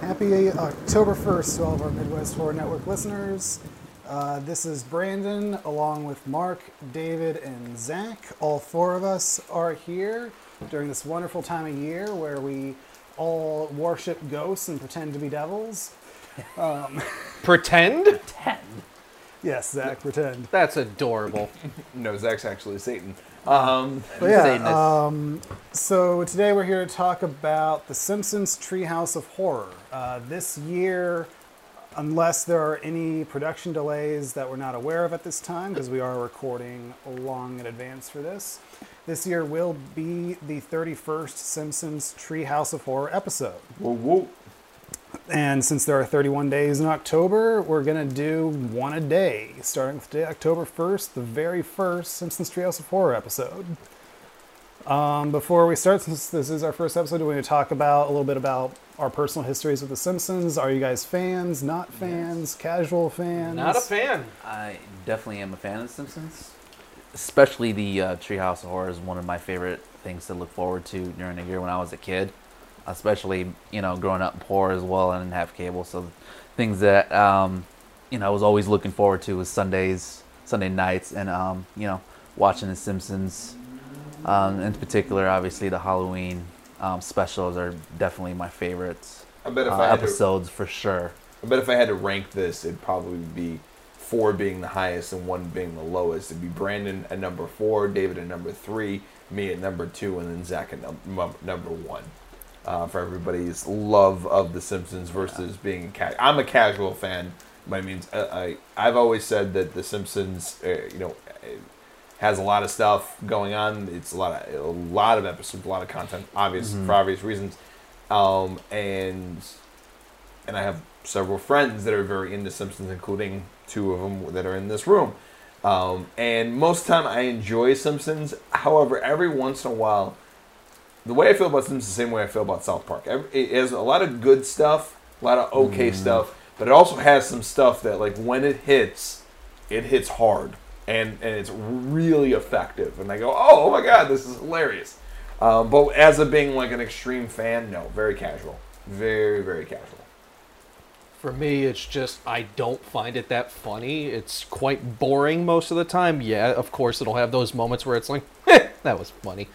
Happy October 1st to all of our Midwest Horror Network listeners. This is Brandon, along with Mark, David, and Zach. All four of us are here during this wonderful time of year where we all worship ghosts and pretend to be devils. Pretend? Pretend. Yes, Zach, pretend. That's adorable. No, Zach's actually Satan. So today we're here to talk about The Simpsons Treehouse of Horror. This year, unless there are any production delays that we're not aware of at this time, because we are recording long in advance for this, this year will be the 31st Simpsons Treehouse of Horror episode. Whoa, whoa. And since there are 31 days in October, we're going to do one a day, starting with today, October 1st, the very first Simpsons Treehouse of Horror episode. Before we start, since this is our first episode, we're going to talk about a little bit about our personal histories with The Simpsons. Are you guys fans, not fans, casual fans? Not a fan. I definitely am a fan of The Simpsons. Especially the Treehouse of Horror is one of my favorite things to look forward to during the year when I was a kid. Especially, you know, growing up poor as well and didn't have cable. So things that, you know, I was always looking forward to was Sunday nights and, you know, watching The Simpsons. In particular, obviously, the Halloween specials are definitely my favorites. I bet if I had episodes to, for sure. I bet if I had to rank this, it'd probably be 4 being the highest and 1 being the lowest. It'd be Brandon at number 4, David at number 3, me at number 2, and then Zach at number 1. For everybody's love of The Simpsons versus being I'm a casual fan, but it means I've always said that The Simpsons, you know, has a lot of stuff going on. It's a lot of episodes, a lot of content, for obvious reasons, and I have several friends that are very into Simpsons, including 2 of them that are in this room, and most of the time I enjoy Simpsons. However, every once in a while. The way I feel about Simpsons is the same way I feel about South Park. It has a lot of good stuff, a lot of okay stuff, but it also has some stuff that, like, when it hits hard, and it's really effective. And I go, oh my god, this is hilarious. But as of being, like, an extreme fan, no, very casual. Very, very casual. For me, it's just, I don't find it that funny. It's quite boring most of the time. Yeah, of course, it'll have those moments where it's like, that was funny.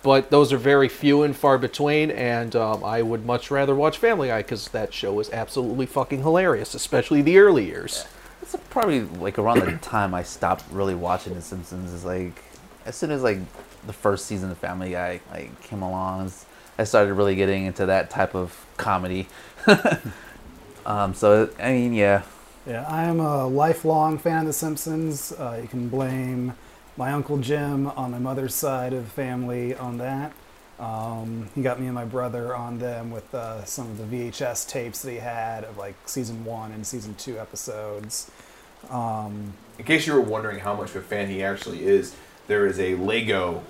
But those are very few and far between, and I would much rather watch Family Guy because that show is absolutely fucking hilarious, especially the early years. It's probably like around the time I stopped really watching The Simpsons. Is like as soon as like the first season of Family Guy like came along, I started really getting into that type of comedy. So I mean, yeah, I am a lifelong fan of The Simpsons. You can blame. My Uncle Jim on my mother's side of the family on that. He got me and my brother on them with some of the VHS tapes that he had of like season 1 and season 2 episodes. In case you were wondering how much of a fan he actually is, there is a Lego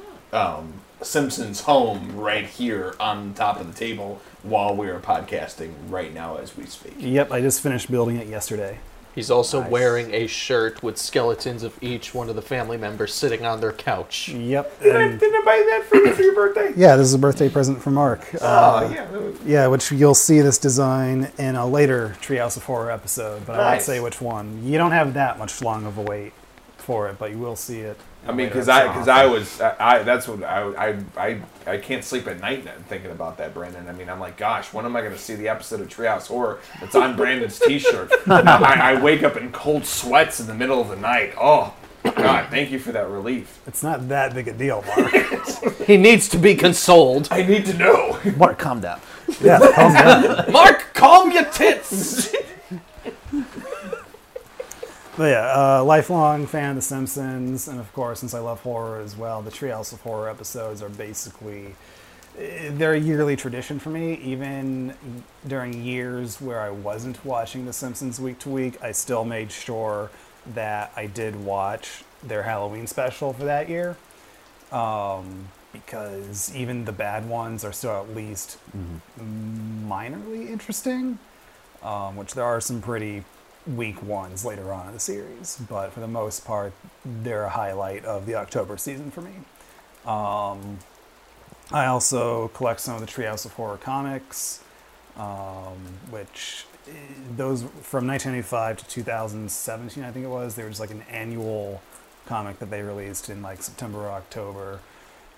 Simpsons home right here on top of the table while we are podcasting right now as we speak. Yep, I just finished building it yesterday. He's also wearing a shirt with skeletons of each one of the family members sitting on their couch. Yep. Did I buy that for you for your birthday? Yeah, this is a birthday present for Mark. Yeah, which you'll see this design in a later Treehouse of Horror episode, but nice. I won't say which one. You don't have that much long of a wait for it, but you will see it. I mean, because I can't sleep at night thinking about that, Brandon. I mean, I'm like, gosh, when am I going to see the episode of Treehouse Horror that's on Brandon's T-shirt? I wake up in cold sweats in the middle of the night. Oh, God, thank you for that relief. It's not that big a deal, Mark. He needs to be consoled. I need to know. Mark, calm down. Yeah, calm down. Mark, calm your tits. But yeah, lifelong fan of The Simpsons, and of course, since I love horror as well, the Treehouse of Horror episodes are basically, they're a yearly tradition for me. Even during years where I wasn't watching The Simpsons week to week, I still made sure that I did watch their Halloween special for that year. Because even the bad ones are still at least minorly interesting, which there are some pretty week ones later on in the series, but for the most part, they're a highlight of the October season for me. I also collect some of the Treehouse of Horror comics, which those from 1995 to 2017, I think it was, they were just like an annual comic that they released in like September or October.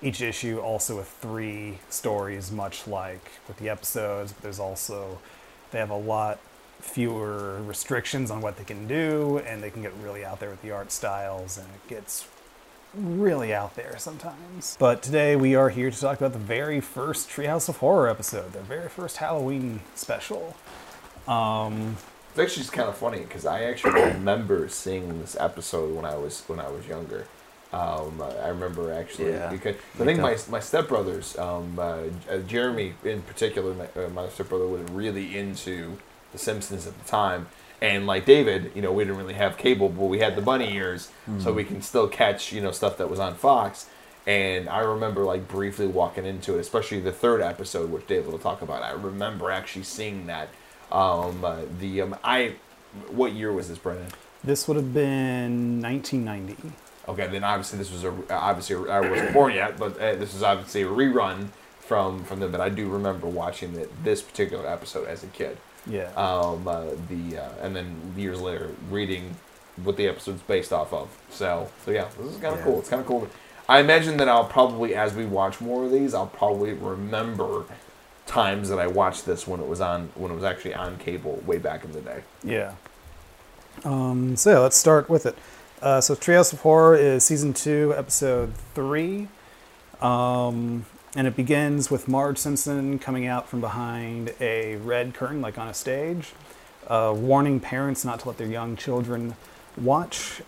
Each issue also with 3 stories, much like with the episodes, but there's also, they have a lot fewer restrictions on what they can do, and they can get really out there with the art styles, and it gets really out there sometimes. But today we are here to talk about the very first Treehouse of Horror episode, their very first Halloween special. It's actually just kind of funny because I actually remember seeing this episode when I was younger. I remember actually because I think my stepbrothers, Jeremy in particular, my stepbrother was really into The Simpsons at the time, and like David, you know, we didn't really have cable, but we had the bunny ears, so we can still catch, you know, stuff that was on Fox. And I remember like briefly walking into it, especially the third episode, which David will talk about. I remember actually seeing that. What year was this, Brennan? This would have been 1990. Okay, then obviously this was I wasn't born yet, but this is obviously a rerun from them. But I do remember watching this particular episode as a kid. Yeah. And then years later, reading what the episode's based off of. So yeah, this is kind of cool. It's kind of cool. I imagine that I'll probably, as we watch more of these, I'll probably remember times that I watched this when it was actually on cable way back in the day. Yeah. So yeah, let's start with it. So Treehouse of Horror is season 2, episode 3. And it begins with Marge Simpson coming out from behind a red curtain, like on a stage, warning parents not to let their young children watch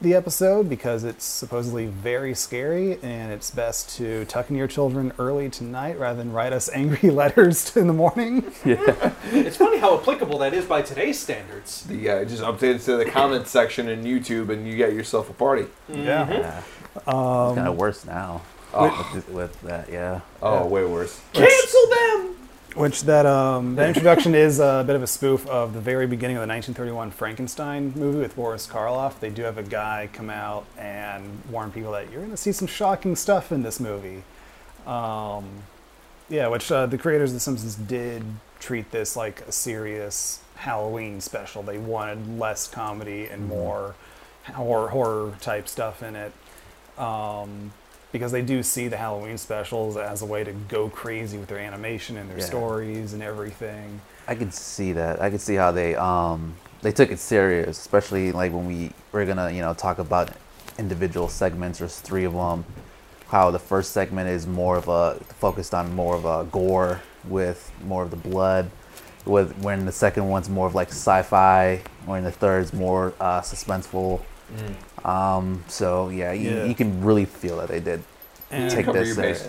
the episode because it's supposedly very scary, and it's best to tuck in your children early tonight rather than write us angry letters in the morning. Yeah. It's funny how applicable that is by today's standards. Just update it to the comments section in YouTube and you get yourself a party. Mm-hmm. Yeah. It's kind of worse now. Oh. With that, yeah. Oh, way worse. Cancel them! Which that introduction is a bit of a spoof of the very beginning of the 1931 Frankenstein movie with Boris Karloff. They do have a guy come out and warn people that you're going to see some shocking stuff in this movie. Which the creators of The Simpsons did treat this like a serious Halloween special. They wanted less comedy and more horror-type stuff in it. Because they do see the Halloween specials as a way to go crazy with their animation and their stories and everything. I could see that. I could see how they took it serious, especially like when we're gonna talk about individual segments. There's 3 of them. How the first segment is more of a focused on more of a gore with more of the blood. When the second one's more of like sci-fi, or in the third's more suspenseful. Mm. You can really feel that they did cover your bases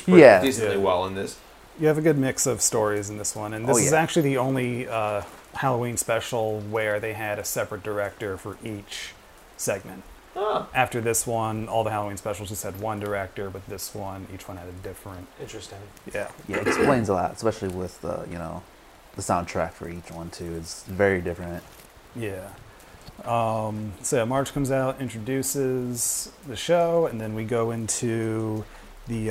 pretty decently well in this. You have a good mix of stories in this one, and this is actually the only Halloween special where they had a separate director for each segment. After this one, all the Halloween specials just had one director, but this one, each one had a different. Interesting. Yeah, it explains a lot, especially with the soundtrack for each one too. It's very different. Yeah. Marge comes out, introduces the show, and then we go into the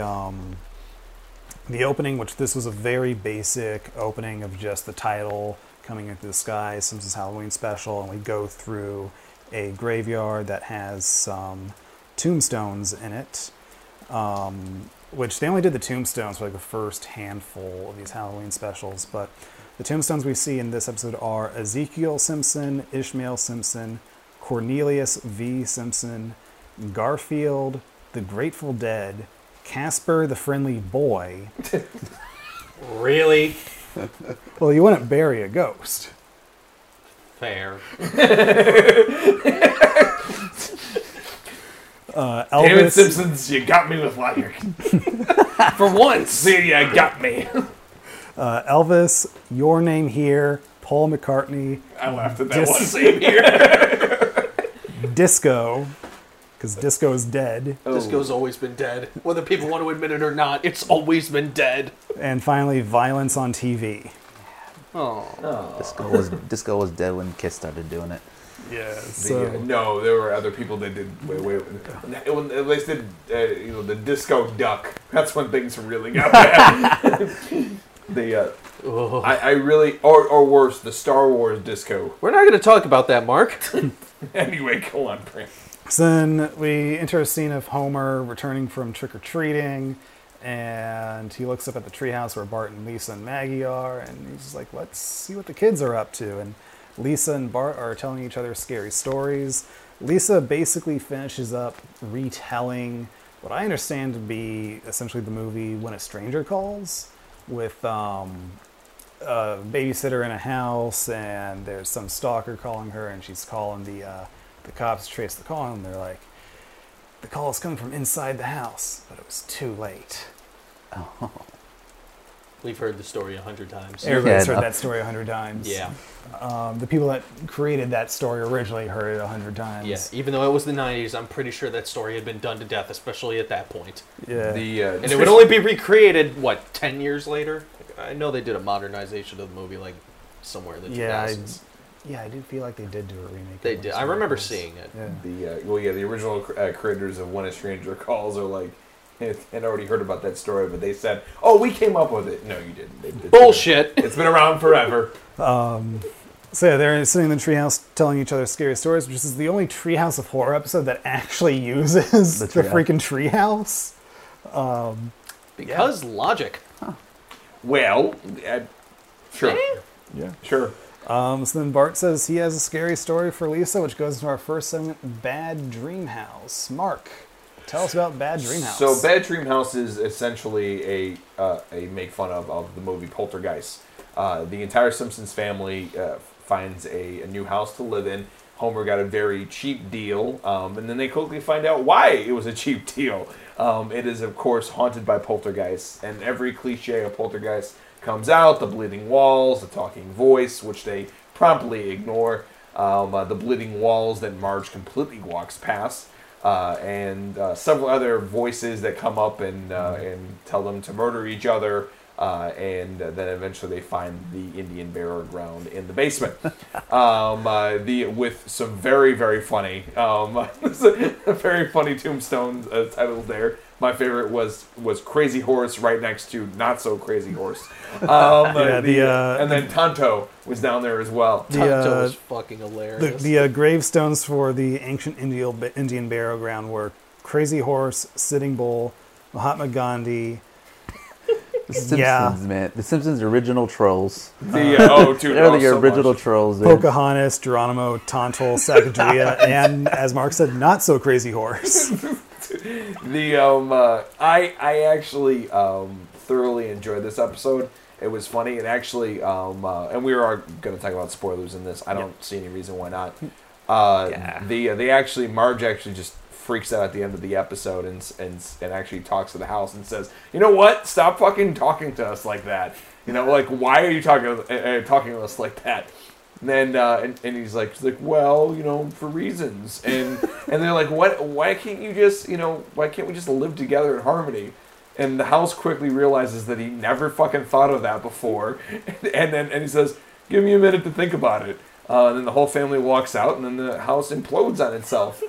opening, which this was a very basic opening of just the title coming into the sky, Simpsons Halloween special, and we go through a graveyard that has some tombstones in it, which they only did the tombstones for like the first handful of these Halloween specials, but the tombstones we see in this episode are Ezekiel Simpson, Ishmael Simpson, Cornelius V. Simpson, Garfield, the Grateful Dead, Casper the Friendly Boy. Really? Well, you wouldn't bury a ghost. Fair. David Simpson's, you got me with logic. For once, see, you got me. Elvis, Your Name Here, Paul McCartney. I laughed at that one scene here. Disco, because disco is dead. Oh. Disco's always been dead. Whether people want to admit it or not, it's always been dead. And finally, violence on TV. Oh. Disco was dead when Kiss started doing it. Yeah. No, there were other people that did. Wait. At least did the disco duck. That's when things really got bad. Or worse, the Star Wars disco. We're not going to talk about that, Mark. Anyway, go on, Brent. So then we enter a scene of Homer returning from trick-or-treating, and he looks up at the treehouse where Bart and Lisa and Maggie are, and he's just like, let's see what the kids are up to. And Lisa and Bart are telling each other scary stories. Lisa basically finishes up retelling what I understand to be essentially the movie When a Stranger Calls, with a babysitter in a house, and there's some stalker calling her, and she's calling the cops to trace the call, and they're like, the call is coming from inside the house, but it was too late. Oh. We've heard the story 100 times. Everybody's heard that story 100 times. Yeah. The people that created that story originally heard it 100 times. Yeah, even though it was the 90s, I'm pretty sure that story had been done to death, especially at that point. Yeah. And it would only be recreated, 10 years later? I know they did a modernization of the movie, somewhere in the 2000s. Yeah, I do feel like they did do a remake. They did. I remember seeing it. Yeah. The original creators of When a Stranger Calls are like, had already heard about that story, but they said, oh, we came up with it. No, you didn't. Bullshit. It's been around forever. They're sitting in the treehouse telling each other scary stories, which is the only Treehouse of Horror episode that actually uses the freaking treehouse. Because logic. Huh. Well, sure. Eh? Yeah, sure. So then Bart says he has a scary story for Lisa, which goes into our first segment, Bad Dream House. Mark, tell us about Bad Dream House. So Bad Dream House is essentially a make fun of the movie Poltergeist. The entire Simpsons family finds a new house to live in. Homer got a very cheap deal, and then they quickly find out why it was a cheap deal. It is, of course, haunted by poltergeists, and every cliche of poltergeist comes out. The bleeding walls, the talking voice, which they promptly ignore, the bleeding walls that Marge completely walks past, and several other voices that come up and tell them to murder each other. And then eventually they find the Indian burial ground in the basement. With some very, very funny, very funny tombstone titles there. My favorite was Crazy Horse, right next to Not So Crazy Horse. And then Tonto was down there as well. Tonto was fucking hilarious. The gravestones for the ancient Indian burial ground were Crazy Horse, Sitting Bull, Mahatma Gandhi. The Simpsons, man. The Simpsons original trolls. They're the original trolls. Dude. Pocahontas, Geronimo, Tonto, Sacagawea, and, as Mark said, Not So Crazy Horse. I actually thoroughly enjoyed this episode. It was funny. It actually, and we are going to talk about spoilers in this. I don't see any reason why not. Marge actually just freaks out at the end of the episode and actually talks to the house and says, you know what? Stop fucking talking to us like that. Why are you talking to us like that? And then and he's like, well, for reasons. And they're like, what? Why can't you just why can't we just live together in harmony? And the house quickly realizes that he never fucking thought of that before. And then he says, give me a minute to think about it. And then the whole family walks out, and then the house implodes on itself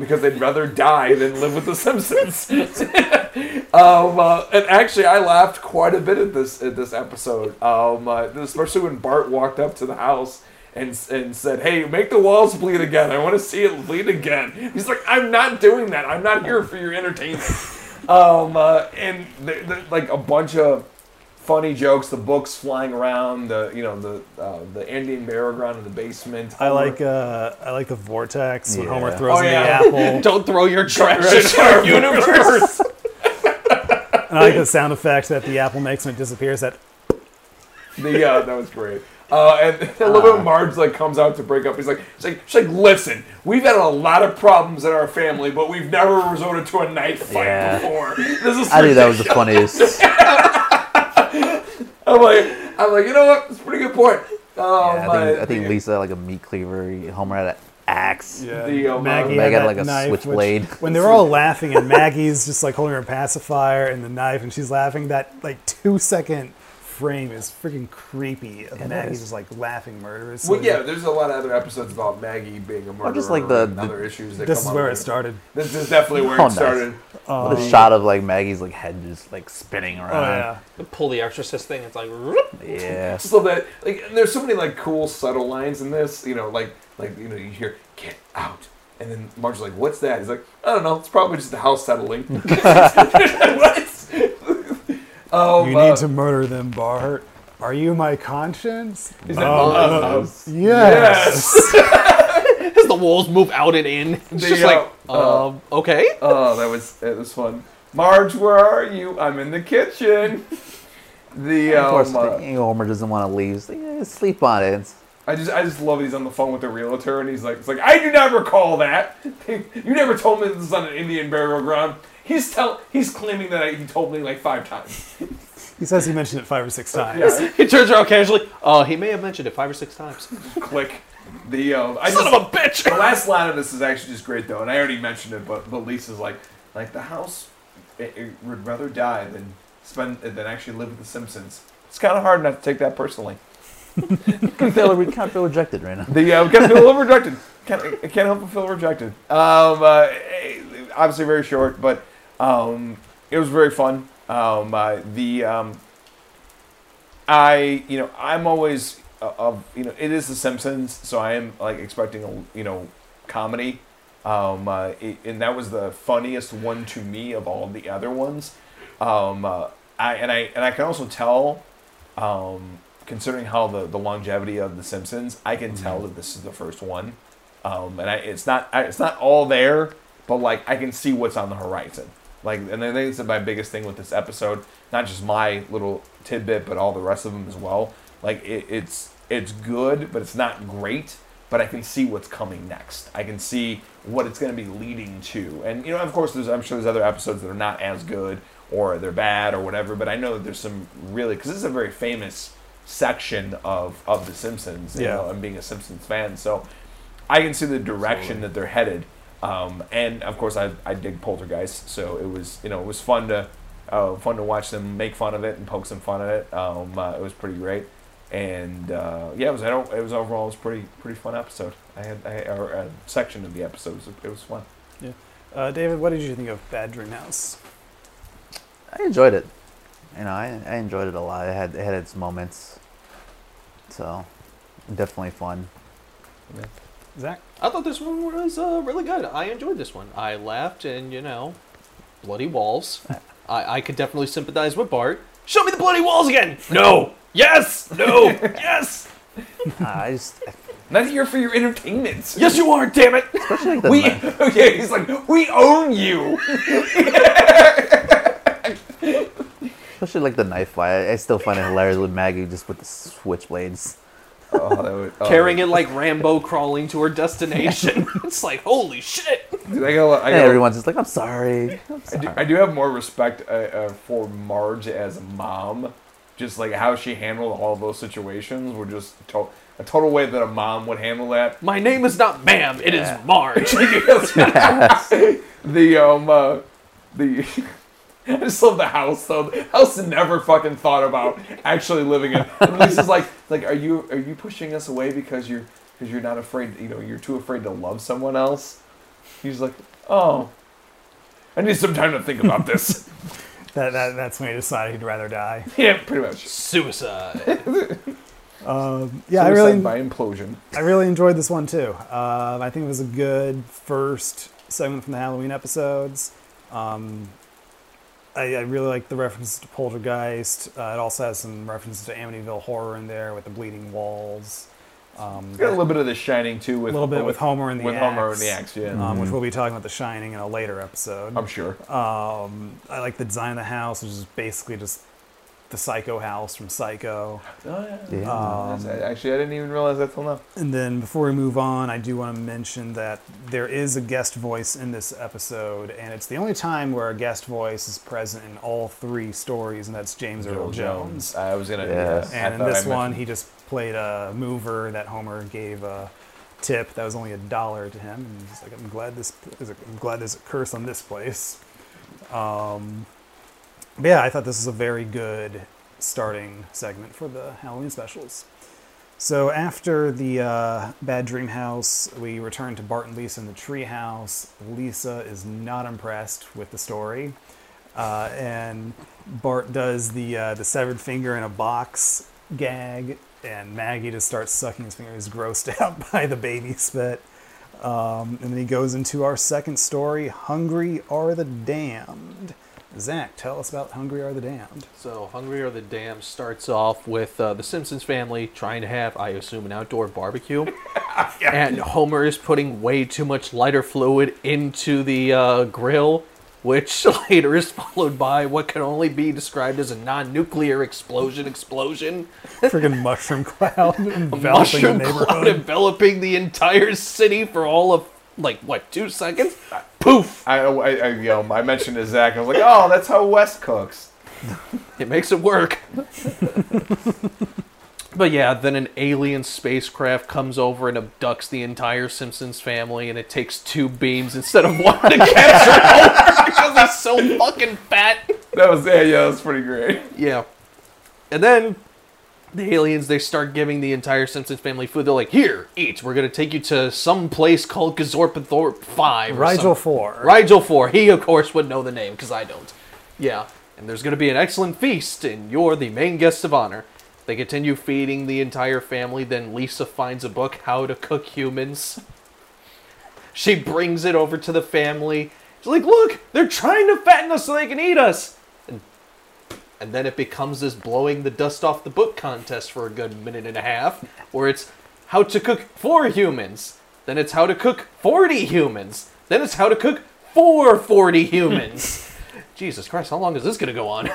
because they'd rather die than live with the Simpsons. And actually, I laughed quite a bit at this episode, especially when Bart walked up to the house and said, "Hey, make the walls bleed again. I want to see it bleed again." He's like, "I'm not doing that. I'm not here for your entertainment." And like a bunch of funny jokes, the books flying around, the Indian burial ground in the basement. Homer. I like the vortex when Homer throws in the apple. Don't throw your trash in our universe. And I like the sound effect that the apple makes when it disappears. That was great. And a little bit Marge comes out to break up. She's like, listen, we've had a lot of problems in our family, but we've never resorted to a knife fight before. I think that was the funniest. I'm like, you know what? It's a pretty good point. I think Lisa had a meat cleaver. Homer had an axe. Yeah. Maggie had a switchblade. When they were all laughing, and Maggie's just holding her pacifier and the knife, and she's laughing, that 2-second frame is freaking creepy. Of Maggie's just like laughing murderously. Well, yeah, there's a lot of other episodes about Maggie being a murderer. Or just like the other issues that come up. This is where it started. This is definitely where it started. With a shot of like Maggie's like head just like spinning around. Oh yeah. They pull the Exorcist thing. It's like yeah. So that like there's so many like cool subtle lines in this. You know, like you know you hear "Get out." And then Marge's like, "What's that?" He's like, "I don't know. It's probably just the house settling." What? Oh, you need to murder them, Bart. Are you my conscience? Is that house? Yes. As the walls move out and in, it's just like, okay. Oh, that was fun. Marge, where are you? I'm in the kitchen. Of course, Homer doesn't want to leave. So, sleep on it. I just love that he's on the phone with the realtor, and he's like, "It's like I do not recall that. You never told me this is on an Indian burial ground." He's claiming that he told me like 5 times. He says he mentioned it 5 or 6 times. Yeah. He turns around casually. He may have mentioned it 5 or 6 times. Click. Son of a bitch. The last line of this is actually just great though, and I already mentioned it, but Lisa's like the house it would rather die than actually live with the Simpsons. It's kind of hard not to take that personally. We can't feel rejected right now. We can't feel rejected. I can't help but feel rejected. Obviously very short, but it was very fun. I'm always it is The Simpsons, so I am like expecting a comedy, and that was the funniest one to me of all the other ones. I can also tell. Considering how the longevity of The Simpsons, I can tell that this is the first one, it's not all there, but like I can see what's on the horizon. Like, and I think it's my biggest thing with this episode, not just my little tidbit, but all the rest of them as well. Like it's good, but it's not great. But I can see what's coming next. I can see what it's going to be leading to, and of course, I'm sure there's other episodes that are not as good or they're bad or whatever. But I know that there's some really, because this is a very famous section of The Simpsons, and being a Simpsons fan, so I can see the direction that they're headed. And of course, I dig Poltergeist, so it was it was fun to watch them make fun of it and poke some fun at it. It was pretty great, and it was pretty fun episode. A section of the episode. It was fun. Yeah, David, what did you think of Bad Dream House? I enjoyed it. I enjoyed it a lot. It had its moments, so definitely fun. Yeah. Zach, I thought this one was really good. I enjoyed this one. I laughed, and bloody walls. I could definitely sympathize with Bart. Show me the bloody walls again. No. Yes. No. Yes. Not here for your entertainment. Yes, you are. Damn it. Especially like he's like, we own you. Especially like the knife fight. I still find it hilarious with Maggie just with the switchblades. Carrying it like Rambo crawling to her destination. It's like, holy shit. Dude, everyone's just like, I'm sorry. I do have more respect for Marge as a mom. Just like how she handled all those situations were just a total way that a mom would handle that. My name is not ma'am. It is Marge. I just love the house though. The house never fucking thought about actually living in. And Lisa's like, are you pushing us away because you're not afraid? You're too afraid to love someone else. He's like, oh, I need some time to think about this. That's when he decided he'd rather die. Yeah, pretty much suicide. Suicide by implosion. I really enjoyed this one too. I think it was a good first segment from the Halloween episodes. I really like the references to Poltergeist. It also has some references to Amityville Horror in there with the bleeding walls. It's got a little bit of The Shining too, with Homer and the axe. Which we'll be talking about The Shining in a later episode. I'm sure. I like the design of the house, which is basically just the Psycho house from Psycho. Oh yeah. Actually, I didn't even realize that till now. And then before we move on, I do want to mention that there is a guest voice in this episode, and it's the only time where a guest voice is present in all 3 stories, and that's James Earl Jones. I was gonna. Yes. And in this one, he just played a mover that Homer gave a tip that was only $1 to him, and he's like, I'm glad there's a curse on this place." But yeah, I thought this was a very good starting segment for the Halloween specials. So after the Bad Dream House, we return to Bart and Lisa in the treehouse. Lisa is not impressed with the story, and Bart does the severed finger in a box gag, and Maggie just starts sucking his fingers, grossed out by the baby spit. And then he goes into our second story, Hungry Are the Damned. Zach, tell us about Hungry Are the Damned. So, Hungry Are the Damned starts off with the Simpsons family trying to have, I assume, an outdoor barbecue. Yeah. And Homer is putting way too much lighter fluid into the grill, which later is followed by what can only be described as a non-nuclear explosion. Freaking mushroom cloud enveloping the neighborhood. Mushroom cloud enveloping the entire city for all of, like, what, 2 seconds? Poof! I mentioned to Zach, I was like, oh, that's how Wes cooks. It makes it work. But yeah, then an alien spacecraft comes over and abducts the entire Simpsons family, and it takes 2 beams instead of one to capture Homer because he's so fucking fat. That was pretty great. Yeah. And then the aliens, they start giving the entire Simpsons family food. They're like, here, eat. We're going to take you to some place called Gazorpathor 5. Rigel 4. Rigel 4. He, of course, would know the name, because I don't. Yeah. And there's going to be an excellent feast, and you're the main guest of honor. They continue feeding the entire family. Then Lisa finds a book, How to Cook Humans. She brings it over to the family. She's like, look, they're trying to fatten us so they can eat us. And then it becomes this blowing the dust off the book contest for a good minute and a half, where it's how to cook 4 humans. Then it's how to cook 40 humans. Then it's how to cook 40 humans. Jesus Christ, how long is this going to go on?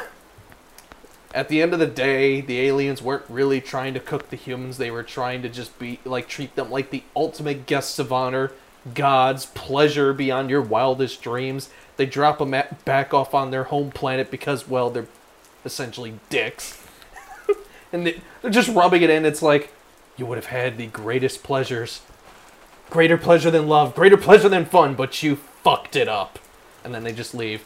At the end of the day, the aliens weren't really trying to cook the humans. They were trying to just be like treat them like the ultimate guests of honor, gods, pleasure beyond your wildest dreams. They drop them back off on their home planet because, well, they're essentially dicks. And they're just rubbing it in. It's like, you would have had the greatest pleasures. Greater pleasure than love, greater pleasure than fun, but you fucked it up. And then they just leave.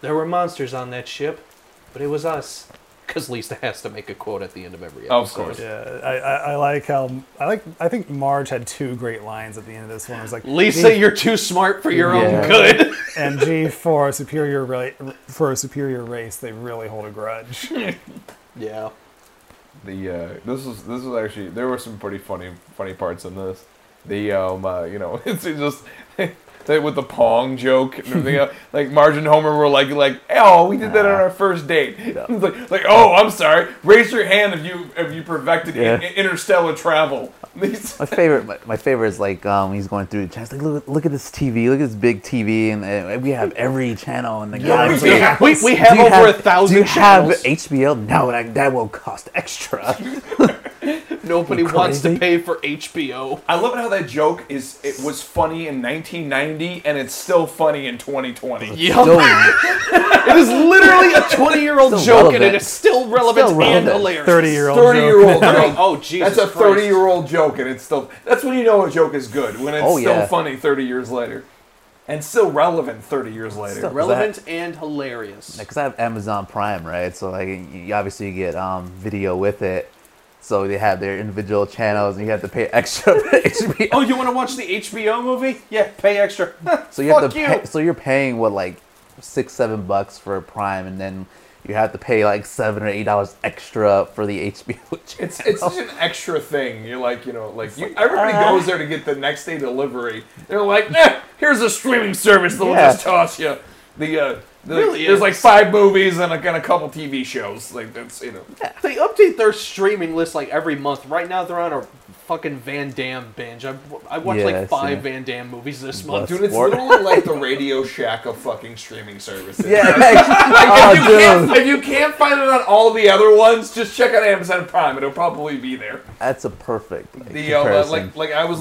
There were monsters on that ship, but it was us. Because Lisa has to make a quote at the end of every episode. Of course. Yeah, I like how... I think Marge had 2 great lines at the end of this one. It was like, Lisa, you're too smart for your own good. And G, for a superior race, they really hold a grudge. Yeah. This was actually... There were some pretty funny parts in this. It's just... with the Pong joke and everything else. Like, Marge and Homer were like, oh, we did that on our first date. No. like, oh, I'm sorry. Raise your hand if you perfected interstellar travel. my favorite is like when he's going through the channels. Like, look at this TV. Look at this big TV, and we have every channel in the galaxy. Yeah, we have over 1,000 channels. Do you have HBO? No, that will cost extra. Nobody wants to pay for HBO. I love how that joke was funny in 1990 and it's still funny in 2020. Yep. It is literally a 20-year-old joke relevant. And it is still relevant, and hilarious. 30-year-old joke. Oh, Jesus That's a 30-year-old joke and it's still... That's when you know a joke is good, when it's still funny 30 years later. And still relevant 30 years later. Still relevant and hilarious. Because I have Amazon Prime, right? So like, you obviously get video with it. So they have their individual channels, and you have to pay extra for HBO. Oh, you want to watch the HBO movie? Yeah, pay extra. So you have to pay, so you're paying what, like $6-7 for a Prime, and then you have to pay like $7 or $8 extra for the HBO channel. It's such an extra thing. You're like, everybody goes there to get the next day delivery. They're like, here's a streaming service that will just toss you the. There's like 5 movies and a couple TV shows. Like that's They update their streaming list like every month. Right now they're on a fucking Van Damme binge. I watched like 5 Van Damme movies this month. Dude, it's literally like the Radio Shack of fucking streaming services. Yeah, if you can't find it on all the other ones, just check out Amazon Prime. It'll probably be there. That's a perfect comparison. I was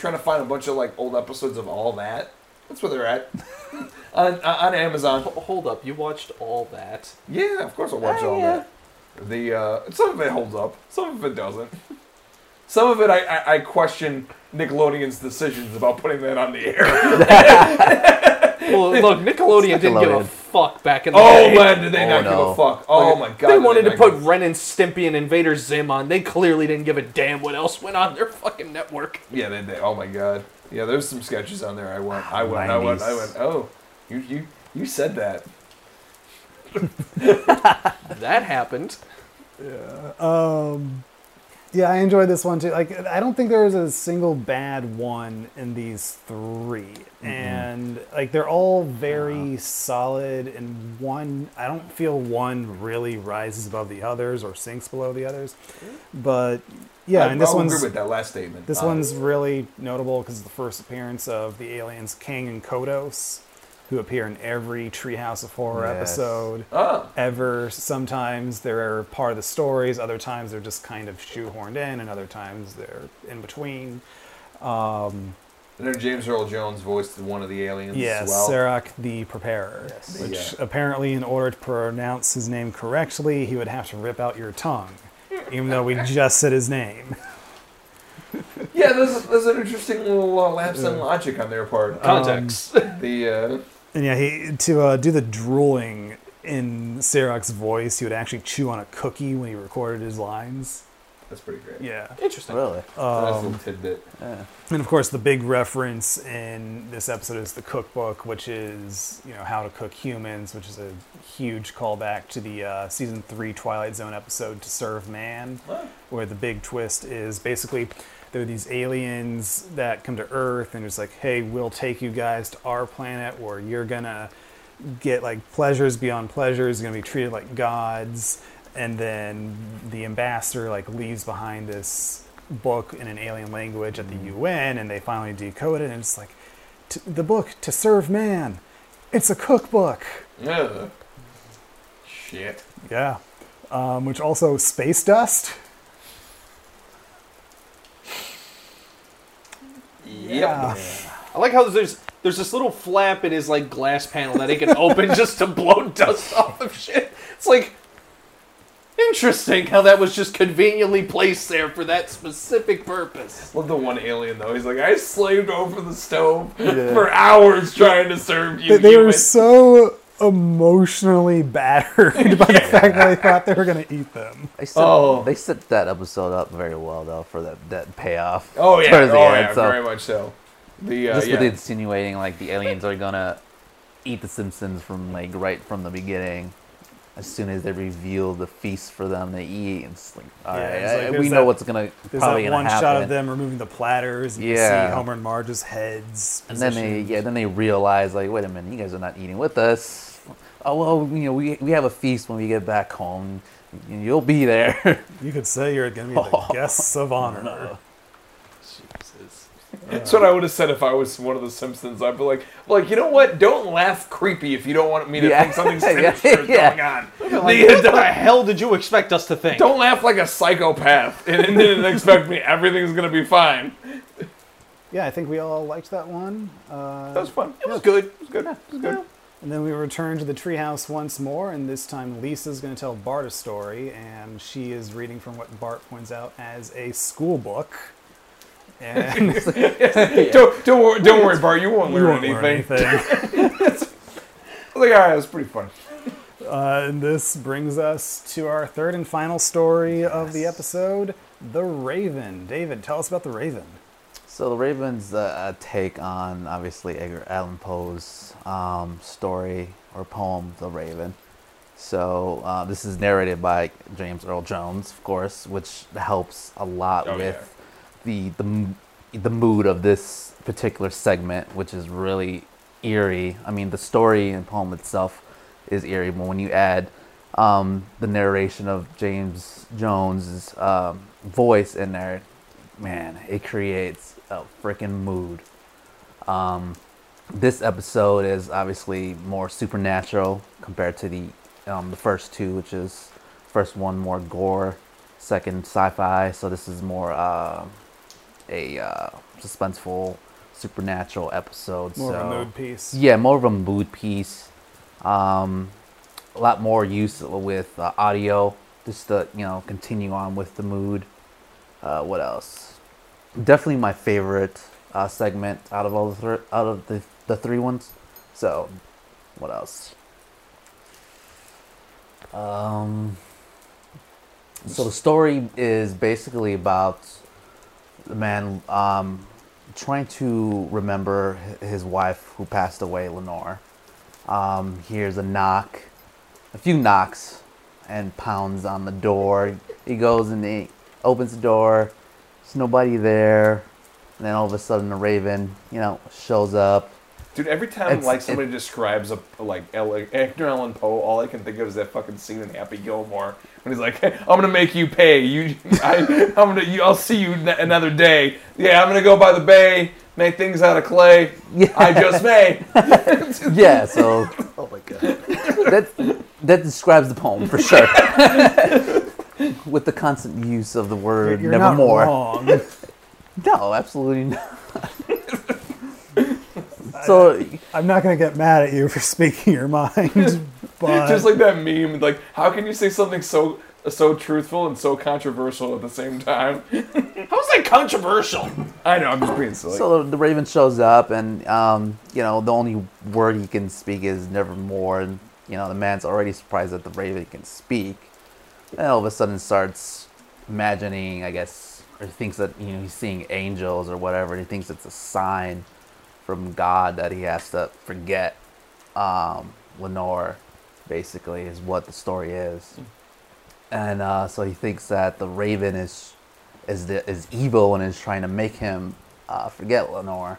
trying to find a bunch of like old episodes of All That. That's where they're at. On Amazon. Hold up, you watched All That? Yeah, of course I watched All That. Some of it holds up, some of it doesn't. Some of it I question Nickelodeon's decisions about putting that on the air. Well, look, Nickelodeon didn't give a fuck back in the day. Oh, man, did they not give a fuck. Oh, my God. They wanted to put Ren and Stimpy and Invader Zim on. They clearly didn't give a damn what else went on their fucking network. Yeah, they did. Oh, my God. Yeah, there's some sketches on there I went, oh, you said that. That happened. Yeah. Yeah, I enjoyed this one too. Like, I don't think there is a single bad one in these three, and like they're all very solid. And one, I don't feel one really rises above the others or sinks below the others. But yeah, and this one's agree with that last statement. This one's really notable because it's the first appearance of the aliens Kang and Kodos, who appear in every Treehouse of Horror episode ever. Sometimes they're part of the stories, other times they're just kind of shoehorned in, and other times they're in between. And then James Earl Jones voiced one of the aliens as well. Serak the Preparer, which apparently in order to pronounce his name correctly, he would have to rip out your tongue, even though we just said his name. Yeah, there's an interesting little lapse in logic on their part. Context. And yeah, to do the drooling in Serak's voice, he would actually chew on a cookie when he recorded his lines. That's pretty great. Yeah. Interesting. Really? Nice little tidbit. Yeah. And of course, the big reference in this episode is the cookbook, which is, you know, how to cook humans, which is a huge callback to the season 3 Twilight Zone episode, To Serve Man, where the big twist is basically there are these aliens that come to Earth and it's like, hey, we'll take you guys to our planet where you're going to get like pleasures beyond pleasures, you're going to be treated like gods. And then the ambassador like leaves behind this book in an alien language at the UN, and they finally decode it, and it's like, the book To Serve Man. It's a cookbook. Ugh. Shit. Yeah. Which also, space dust. Yep. Yeah. I like how there's this little flap in his like glass panel that he can open just to blow dust off of shit. It's like interesting how that was just conveniently placed there for that specific purpose. Well, the one alien though, he's like, I slaved over the stove for hours trying to serve you. They were so emotionally battered by the fact that I thought they were going to eat them. They set that episode up very well, though, for that payoff. Oh, yeah. Very much so. Just with insinuating, like, the aliens are going to eat the Simpsons from, like, right from the beginning. As soon as they reveal the feast for them to eat, it's like, all right, we know what's going to probably happen. There's that one shot of them removing the platters, and you see Homer and Marge's heads. And then they realize, like, wait a minute, you guys are not eating with us. Oh, well, you know, we have a feast when we get back home. You'll be there. You could say you're going to be the guests of honor. No. Jesus. That's what I would have said if I was one of the Simpsons. I'd be like, you know what? Don't laugh creepy if you don't want me to think something sinister is going on. Like, what the hell did you expect us to think? Don't laugh like a psychopath and expect me everything's going to be fine. Yeah, I think we all liked that one. That was fun. It was good. It was good. Yeah, it was good. And then we return to the treehouse once more, and this time Lisa's going to tell Bart a story, and she is reading from what Bart points out as a school book. And don't worry, Bart. You won't learn anything. I was like, all right, it was pretty fun. And this brings us to our third and final story of the episode, The Raven. David, tell us about The Raven. So The Raven's a take on, obviously, Edgar Allan Poe's story or poem, The Raven. So this is narrated by James Earl Jones, of course, which helps a lot with... Yeah. The mood of this particular segment, which is really eerie. I mean, the story and poem itself is eerie, but when you add the narration of James Jones' voice in there, man, it creates a freaking mood. This episode is obviously more supernatural compared to the first two, which is first one more gore, second sci-fi. So this is more... a suspenseful supernatural episode, more of a mood piece. Yeah, more of a mood piece. A lot more use with audio, just to continue on with the mood. What else? Definitely my favorite segment out of the three ones. So, what else? So the story is basically about the man trying to remember his wife who passed away, Lenore. Hears a knock, a few knocks, and pounds on the door. He goes and he opens the door. There's nobody there. And then all of a sudden, the Raven, you know, shows up. Dude, every time it's, like somebody describes a Edgar Allan Poe, all I can think of is that fucking scene in Happy Gilmore when he's like, hey, "I'm gonna make you pay. I'll see you another day. Yeah, I'm gonna go by the bay, make things out of clay. Yeah. I just may." Yeah. So, oh my god, that describes the poem for sure. With the constant use of the word You're "nevermore." Not wrong. No, absolutely not. So I'm not going to get mad at you for speaking your mind. But... Just like that meme, like, how can you say something so truthful and so controversial at the same time? How's that controversial? I know, I'm just being silly. So the Raven shows up, and, you know, the only word he can speak is nevermore. And, you know, the man's already surprised that the Raven can speak. And all of a sudden starts imagining, I guess, or thinks that, you know, he's seeing angels or whatever. He thinks it's a sign from God that he has to forget Lenore, basically, is what the story is. And so he thinks that the Raven is evil and is trying to make him forget Lenore.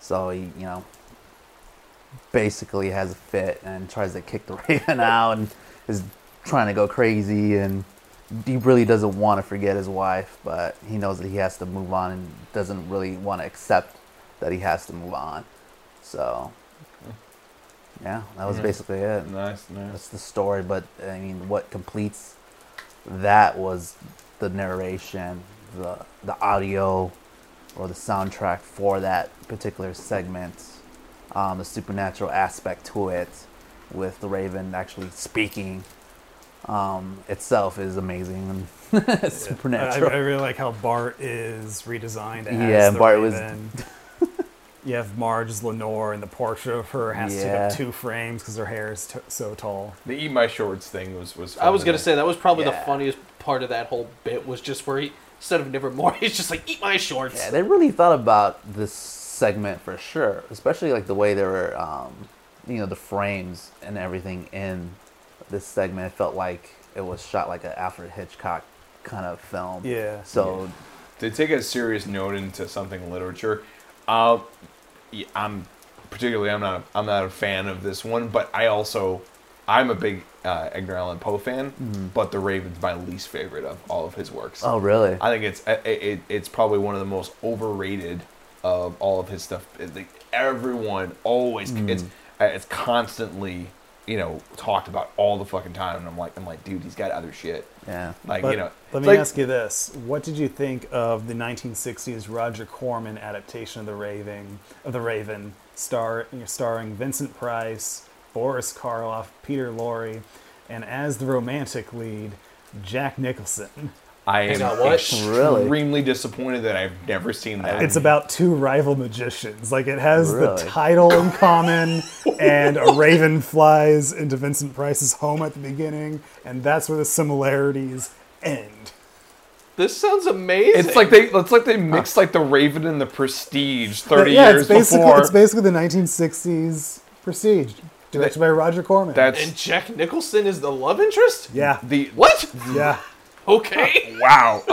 So he, you know, basically has a fit and tries to kick the Raven out and is trying to go crazy, and he really doesn't want to forget his wife, but he knows that he has to move on and doesn't really want to accept that he has to move on. So, yeah, that was basically it. Nice. That's the story, but, I mean, what completes that was the narration, the audio, or the soundtrack for that particular segment, the supernatural aspect to it, with the Raven actually speaking itself is amazing and supernatural. I really like how Bart is redesigned as the Bart Raven. You have Marge's Lenore, and the portrait of her has to take up 2 frames because her hair is so tall. The "eat my shorts" thing was I was going to say, that was probably the funniest part of that whole bit, was just where he, instead of nevermore, he's just like, "eat my shorts." Yeah, they really thought about this segment for sure, especially like the way there were, you know, the frames and everything in this segment. It felt like it was shot like an Alfred Hitchcock kind of film. Yeah. So to take a serious note into something literature, I'm not a fan of this one, but I'm a big Edgar Allan Poe fan. Mm-hmm. But The Raven's my least favorite of all of his works. Oh, really? I think it's probably one of the most overrated of all of his stuff. Like, everyone always it's constantly, you know, talked about all the fucking time, and I'm like, dude, he's got other shit. Yeah. Like, but, you know. Let me ask you this: what did you think of the 1960s Roger Corman adaptation of The Raven, starring Vincent Price, Boris Karloff, Peter Lorre, and as the romantic lead, Jack Nicholson? I am extremely disappointed that I've never seen that. It's about 2 rival magicians. Like, it has the title in common, and a raven flies into Vincent Price's home at the beginning, and that's where the similarities end. This sounds amazing. It's like they mixed like The Raven and The Prestige 30 years before. It's basically the 1960s Prestige. Directed by Roger Corman. And Jack Nicholson is the love interest? Yeah. The what? Yeah. Okay. Wow.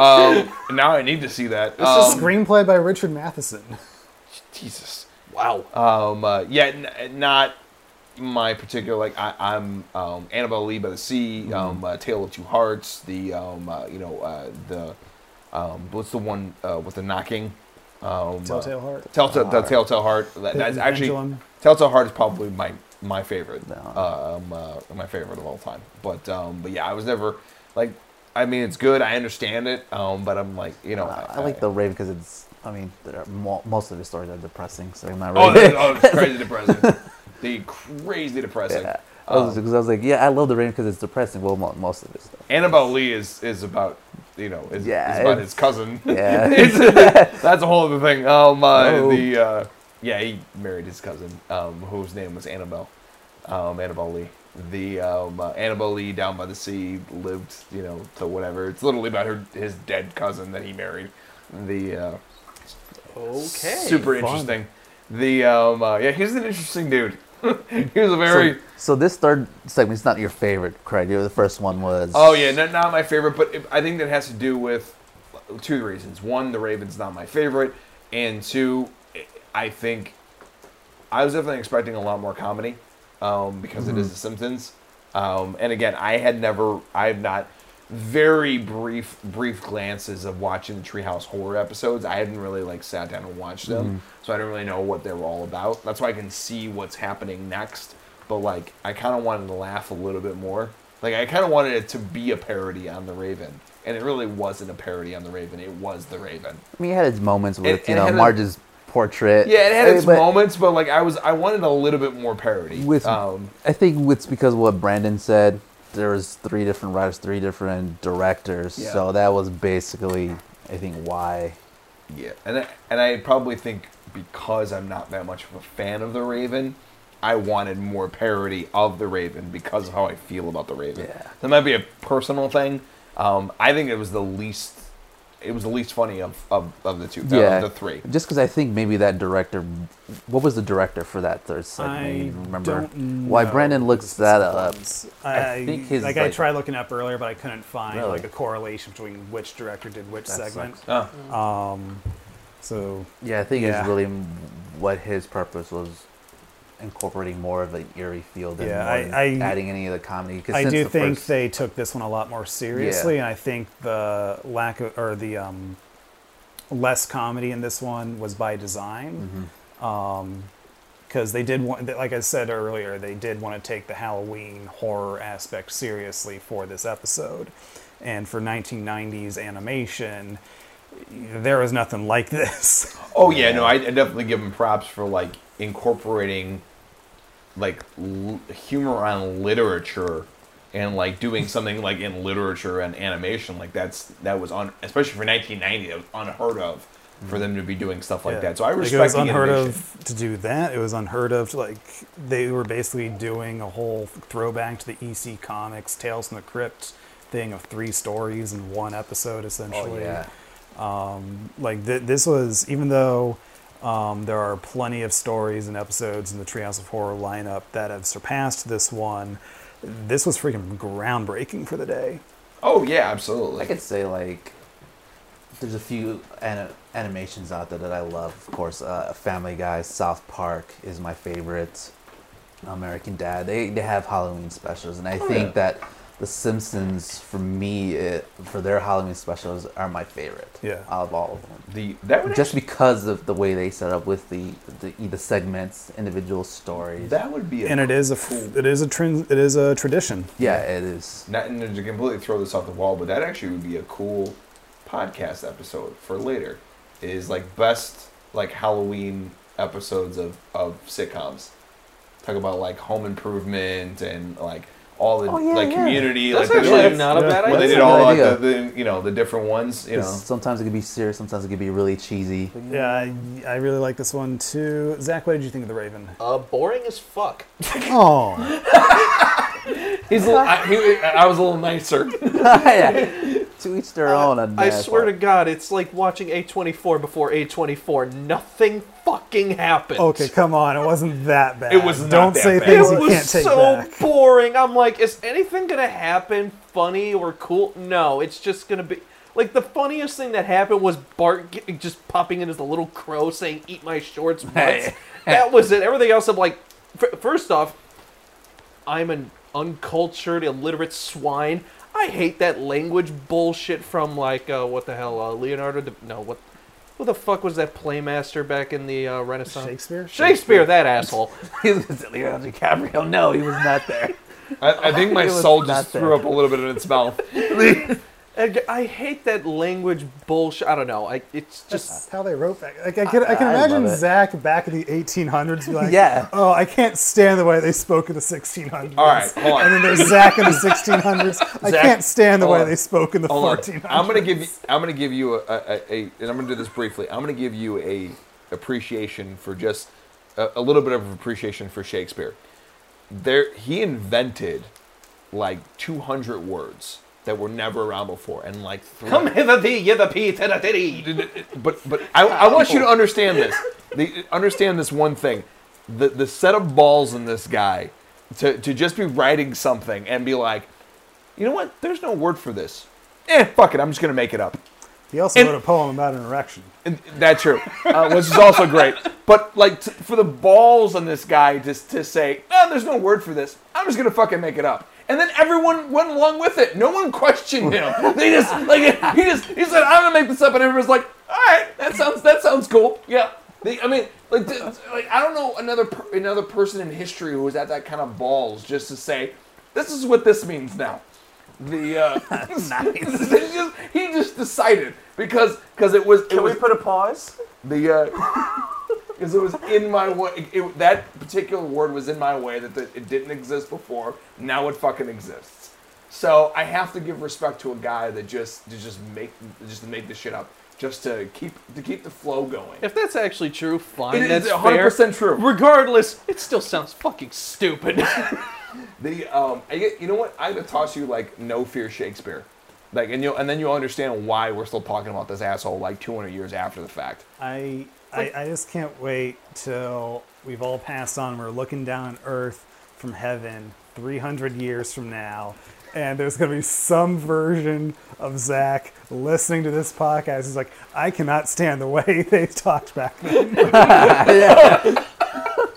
Now I need to see that. This is a screenplay by Richard Matheson. Jesus. Wow. Not my particular. Like, I'm Annabel Lee by the Sea, Tale of Two Hearts, what's the one with the knocking? Telltale Heart. Telltale Heart. That's actually, Telltale Heart is probably my favorite. No. My favorite of all time. But yeah, I was never like. I mean, it's good. I understand it, but I'm like, you know. I like The Raven because it's. I mean, most of the stories are depressing, so I'm not really. Oh, it's crazy depressing. Crazy depressing. Yeah. Because I was like, yeah, I love The Raven because it's depressing. Well, most of it. Annabelle Lee is about, you know, is about his cousin. Yeah. That's a whole other thing. He married his cousin, whose name was Annabelle Lee. the Annabel Lee down by the sea lived, you know, to whatever. It's literally about his dead cousin that he married. The super interesting. The yeah, he's an interesting dude. He was a very so this third segment's not your favorite, Craig. The first one was not my favorite, but I think that has to do with two reasons. One, The Raven's not my favorite, and two, I think I was definitely expecting a lot more comedy because it is The Simpsons. And again, I've not very brief glances of watching the Treehouse Horror episodes. I hadn't really sat down and watched them, so I didn't really know what they were all about. That's why I can see what's happening next, but I kind of wanted to laugh a little bit more. I kind of wanted it to be a parody on The Raven, and it really wasn't a parody on The Raven. It was The Raven. I mean, it had its moments with Marge's portrait. Yeah, it had its moments, but I wanted a little bit more parody. I think it's because of what Brandon said. There was 3 different writers, 3 different directors, so that was basically, I think, why. Yeah, and I probably think because I'm not that much of a fan of The Raven, I wanted more parody of The Raven because of how I feel about The Raven. Yeah. That might be a personal thing. I think it was the least funny of the two, of the 3. Just because I think maybe that director, what was the director for that third segment? I don't know. Why Brandon looks that up? I think his I tried looking up earlier, but I couldn't find a correlation between which director did which segment. I think it's really what his purpose was, incorporating more of an eerie feel than adding any of the comedy. I do think they took this one a lot more seriously, and I think the lack of, or the less comedy in this one was by design, because they did want, like I said earlier, they did want to take the Halloween horror aspect seriously for this episode, and for 1990s animation, there was nothing like this. Oh yeah, no, I definitely give them props for incorporating humor on literature and doing something in literature and animation. Especially for 1990, that was unheard of for them to be doing stuff like that. So I respect it was unheard of to do that. It was unheard of to, they were basically doing a whole throwback to the EC Comics Tales from the Crypt thing of 3 stories in 1 episode, essentially. Oh, yeah. This was, even though there are plenty of stories and episodes in the Treehouse of Horror lineup that have surpassed this one, this was freaking groundbreaking for the day. Oh, yeah, absolutely. I could say, there's a few animations out there that I love. Of course, Family Guy, South Park is my favorite. American Dad. They have Halloween specials, and I think that The Simpsons, for me, for their Halloween specials, are my favorite. Yeah. Out of all of them. Because of the way they set up with the segments, individual stories. That would be. It is a tradition. Yeah, it is. Not and to completely throw this off the wall, but that actually would be a cool podcast episode for later. Is best Halloween episodes of sitcoms. Talk about Home Improvement and all the Community, that's actually not a bad idea. They did all the different ones. You know, sometimes it could be serious, sometimes it could be really cheesy. Yeah, I really like this one too. Zach, what did you think of The Raven? Boring as fuck. Oh, I was a little nicer. To each their own. I swear to God, it's like watching A24 before A24. Nothing fucking happened. Okay, come on, it wasn't that bad. It was not Don't that say bad. Things it you can't take back. It was so boring. I'm like, is anything gonna happen funny or cool? No, it's just gonna be the funniest thing that happened was Bart just popping in as a little crow saying, "Eat my shorts." That was it. Everything else, I'm like, first off, I'm an uncultured, illiterate swine. I hate that language bullshit from what the hell, Leonardo? What the fuck was that playmaster back in the Renaissance? Shakespeare, that asshole. Leonardo DiCaprio. No, he was not there. I think my soul just threw up a little bit in its mouth. I hate that language bullshit. I don't know. That's how they wrote that. I can imagine Zach back in the 1800s be like, oh, I can't stand the way they spoke in the 1600s. All right, hold on. And then there's Zach in the 1600s. Zach, I can't stand the way they spoke in the 1400s. I'm going to give you and I'm going to do this briefly. I'm going to give you a appreciation for just a little bit of appreciation for Shakespeare. he invented like 200 words that were never around before, and like come hither thee, ye the pea, to the titty. But I want you to understand this. Understand this one thing: the set of balls in this guy to just be writing something and be like, you know what? There's no word for this. Fuck it. I'm just gonna make it up. He also wrote a poem about an erection. That's true, which is also great. But like for the balls on this guy just to say, oh, there's no word for this. I'm just gonna fucking make it up. And then everyone went along with it. No one questioned him. They just like he said, I'm gonna make this up, and everyone's like, all right, that sounds cool. Yeah. I mean, like I don't know another person in history who was at that kind of balls just to say, this is what this means now. Nice. He just decided because it was. Can we put a pause? Because it was in my way. That particular word was in my way that it didn't exist before. Now it fucking exists. So I have to give respect to a guy that just make this shit up just to keep the flow going. If that's actually true, fine. That's 100% true. Regardless, it still sounds fucking stupid. You know what? I'm gonna toss you like No Fear Shakespeare, like, and then you'll understand why we're still talking about this asshole like 200 years after the fact. I just can't wait till we've all passed on. We're looking down on Earth from heaven 300 years from now, and there's gonna be some version of Zach listening to this podcast. He's like, I cannot stand the way they talked back then. Yeah.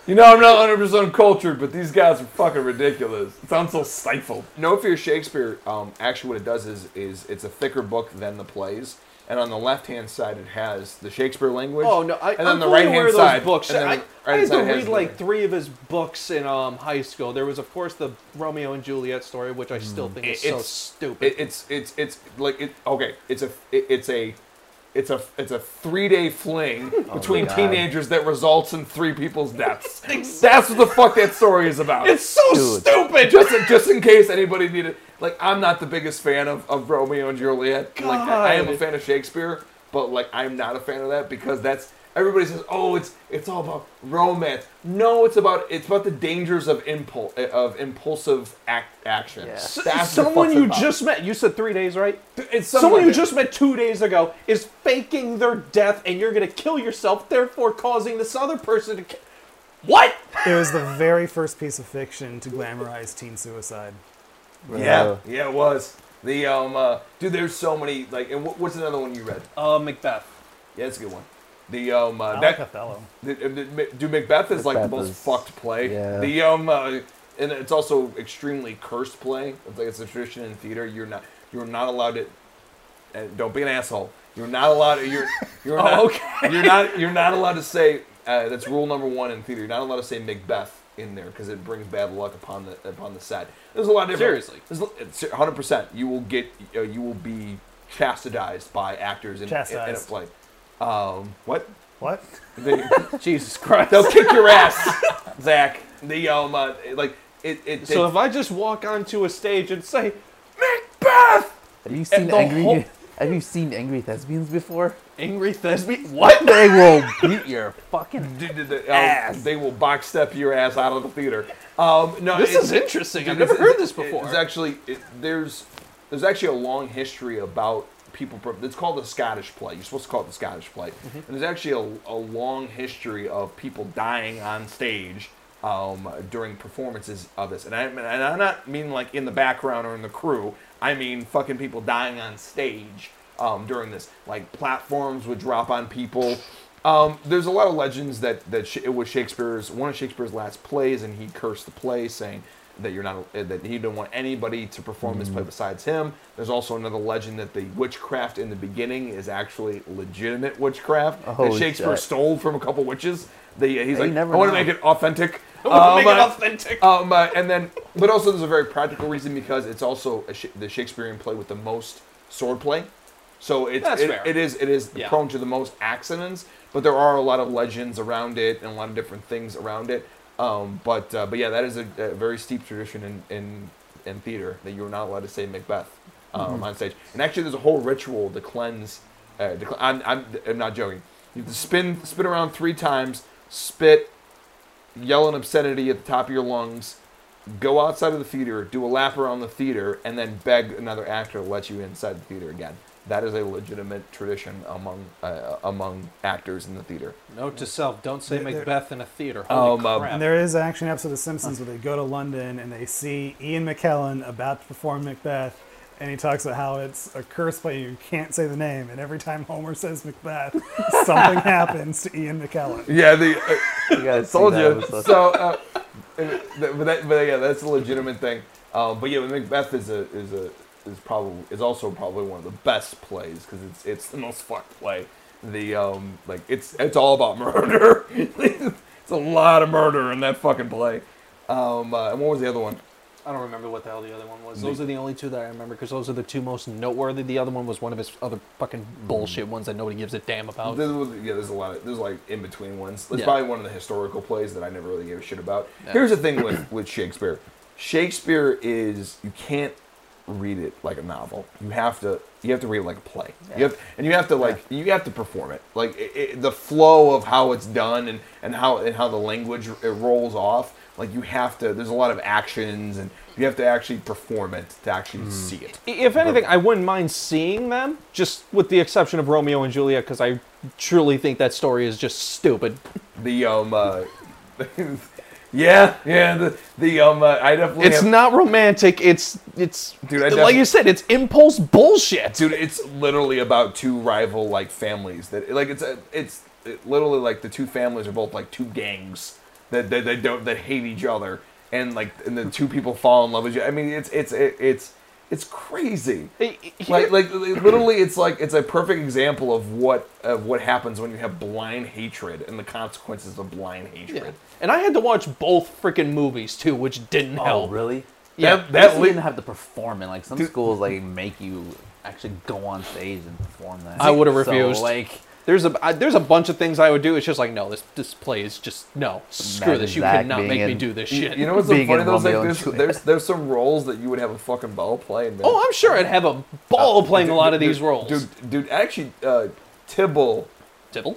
You know, I'm not 100% cultured, but these guys are fucking ridiculous. It sounds so stifled. No Fear Shakespeare, actually what it does is it's a thicker book than the plays. And on the left-hand side, it has the Shakespeare language. Oh, no. I'm the right-hand side. Books. And then I had to read like three of his books in high school. There was, of course, the Romeo and Juliet story, which I still think is so stupid. It's a three-day fling between teenagers that results in three people's deaths. That's what the fuck that story is about. It's so stupid. Just in case anybody needed, like, I'm not the biggest fan of Romeo and Juliet. God. Like, I am a fan of Shakespeare, but like, I'm not a fan of that because that's everybody says, oh, it's all about romance. No, it's about the dangers of impulsive action. Yeah. Someone you just met, you said 3 days, right? It's someone you just met 2 days ago is faking their death, and you're gonna kill yourself, therefore causing this other person to. What? It was the very first piece of fiction to glamorize teen suicide. Yeah, it was. The dude, there's so many like. And what's another one you read? Macbeth. Yeah, that's a good one. Macbeth is like the most fucked play. Yeah. And it's also extremely cursed play. It's like it's a tradition in theater. You're not allowed to. And don't be an asshole. You're not allowed. You're not allowed to say. That's rule number one in theater. You're not allowed to say Macbeth in there because it brings bad luck upon the set. There's a lot of different. Seriously, 100%. You will get. You will be chastised by actors in a play. What? Jesus Christ! They'll kick your ass, Zach. So if I just walk onto a stage and say, Macbeth! Have you seen angry thespians before? Angry thespians? What? They will beat your fucking ass. They will box step your ass out of the theater. No, this is interesting. Dude, I've never heard this before. There's actually a long history about. It's called the Scottish play. You're supposed to call it the Scottish play. Mm-hmm. And there's actually a long history of people dying on stage during performances of this. And I'm not mean like in the background or in the crew. I mean fucking people dying on stage during this. Like platforms would drop on people. There's a lot of legends that it was one of Shakespeare's last plays, and he cursed the play, saying that that he didn't want anybody to perform this play besides him. There's also another legend that the witchcraft in the beginning is actually legitimate witchcraft that Shakespeare stole from a couple witches. He's like, I want to make it authentic. But also there's a very practical reason because it's also the Shakespearean play with the most sword play. So it is prone to the most accidents. But there are a lot of legends around it and a lot of different things around it. But that is a very steep tradition in theater that you're not allowed to say Macbeth on stage. And actually, there's a whole ritual to cleanse. I'm not joking. You have to spin around 3 times, spit, yell an obscenity at the top of your lungs, go outside of the theater, do a lap around the theater, and then beg another actor to let you inside the theater again. That is a legitimate tradition among actors in the theater. Note to self, don't say Macbeth in a theater. Holy crap. And there is actually an episode of Simpsons where they go to London and they see Ian McKellen about to perform Macbeth, and he talks about how it's a curse play, you can't say the name, and every time Homer says Macbeth, something happens to Ian McKellen. Yeah, you guys told you. So, but yeah, that's a legitimate thing. But yeah, Macbeth is probably one of the best plays because it's the most fun play. It's all about murder. It's a lot of murder in that fucking play. And what was the other one? I don't remember what the hell the other one was. Those are the only two that I remember because those are the two most noteworthy. The other one was one of his other fucking bullshit ones that nobody gives a damn about. There's in between ones. It's probably one of the historical plays that I never really gave a shit about. Yeah. Here's the thing with Shakespeare. Shakespeare is, you can't read it like a novel. You have to read it like a play. Yeah. You have to perform it. Like the flow of how it's done and how the language it rolls off. Like you have to. There's a lot of actions, and you have to actually perform it to actually see it. If anything, I wouldn't mind seeing them, just with the exception of Romeo and Juliet, because I truly think that story is just stupid. I definitely. It's not romantic. Like you said, it's impulse bullshit. Dude, it's literally about two rival families that literally like the two families are both like two gangs that hate each other and the two people fall in love with you. I mean, it's crazy. Literally, it's a perfect example of what happens when you have blind hatred and the consequences of blind hatred. Yeah. And I had to watch both freaking movies too, which didn't help. Oh, really? Yeah, that didn't have to perform it. Like some schools, make you actually go on stage and perform that. I would have refused. There's a bunch of things I would do. It's just no, this play is just no. Screw this. You cannot make me do this shit. You know what's so funny though? There's some roles that you would have a fucking ball playing. Oh, I'm sure I'd have a ball playing a lot of these roles. Dude, actually, Tybalt I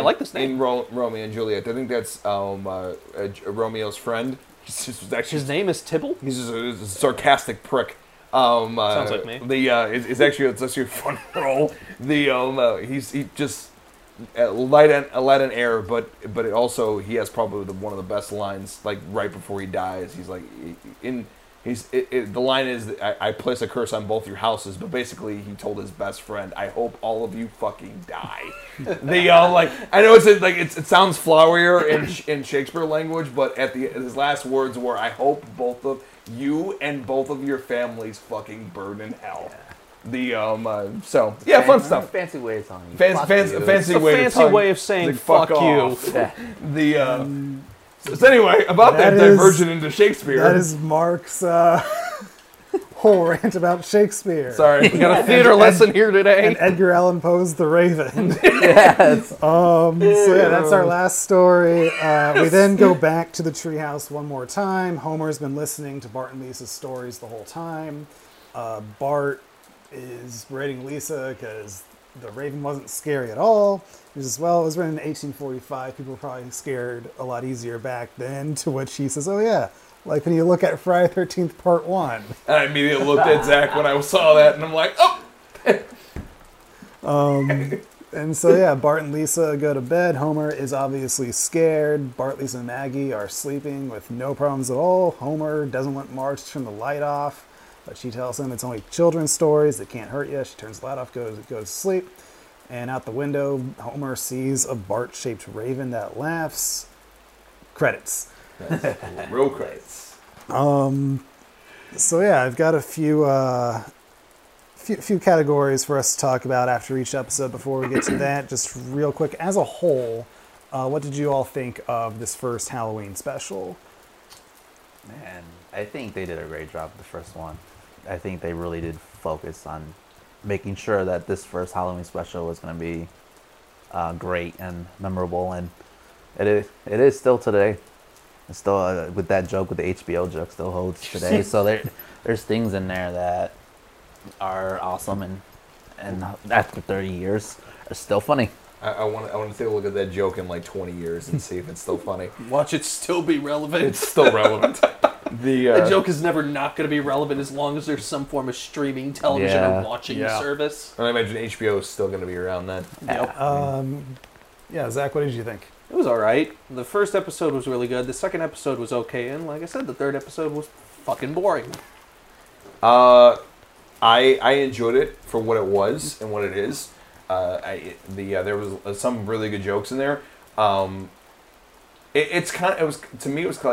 like this name. In Romeo and Juliet, I think that's Romeo's friend. His name is Tybalt. He's just a sarcastic prick. Sounds like me. It's actually a fun role. He's just light and air, but it also he has probably one of the best lines. Like right before he dies, the line is I place a curse on both your houses. But basically, he told his best friend, I hope all of you fucking die. I know it sounds flowerier in Shakespeare language, but at his last words were I hope both of you and both of your families fucking burn in hell. Yeah. Fun stuff. Fancy way of telling you. Fancy way of saying fuck you. Yeah. Diversion into Shakespeare. That is Mark's whole rant about Shakespeare. Sorry, we got a theater lesson here today. And Edgar Allan Poe's The Raven. Yes. That's our last story. We then go back to the treehouse one more time. Homer's been listening to Bart and Lisa's stories the whole time. Bart is rating Lisa because The Raven wasn't scary at all. He says, well, it was written in 1845. People were probably scared a lot easier back then. To which she says, oh, yeah. Like when you look at Friday the 13th Part 1. And I immediately looked at Zach when I saw that, and I'm like, oh! Bart and Lisa go to bed. Homer is obviously scared. Bart, Lisa, and Maggie are sleeping with no problems at all. Homer doesn't want Marge to turn the light off, but she tells him it's only children's stories. They can't hurt you. She turns the light off, goes to sleep. And out the window, Homer sees a Bart-shaped raven that laughs. Credits. Real credits. I've got a few categories for us to talk about after each episode. Before we get to that, just real quick, as a whole, what did you all think of this first Halloween special? Man, I think they did a great job with the first one. I think they really did focus on making sure that this first Halloween special was going to be great and memorable, and it is still today. Still, with that joke, with the HBO joke, still holds today. So there's things in there that are awesome, and after 30 years, are still funny. I want to take a look at that joke in 20 years and see if it's still funny. Watch it still be relevant. It's still relevant. The joke is never not going to be relevant as long as there's some form of streaming television or watching service. And I imagine HBO is still going to be around then. Yep. Yeah, Zach, what did you think? It was all right. The first episode was really good. The second episode was okay. And like I said, the third episode was fucking boring. I enjoyed it for what it was and what it is. There was some really good jokes in there. It was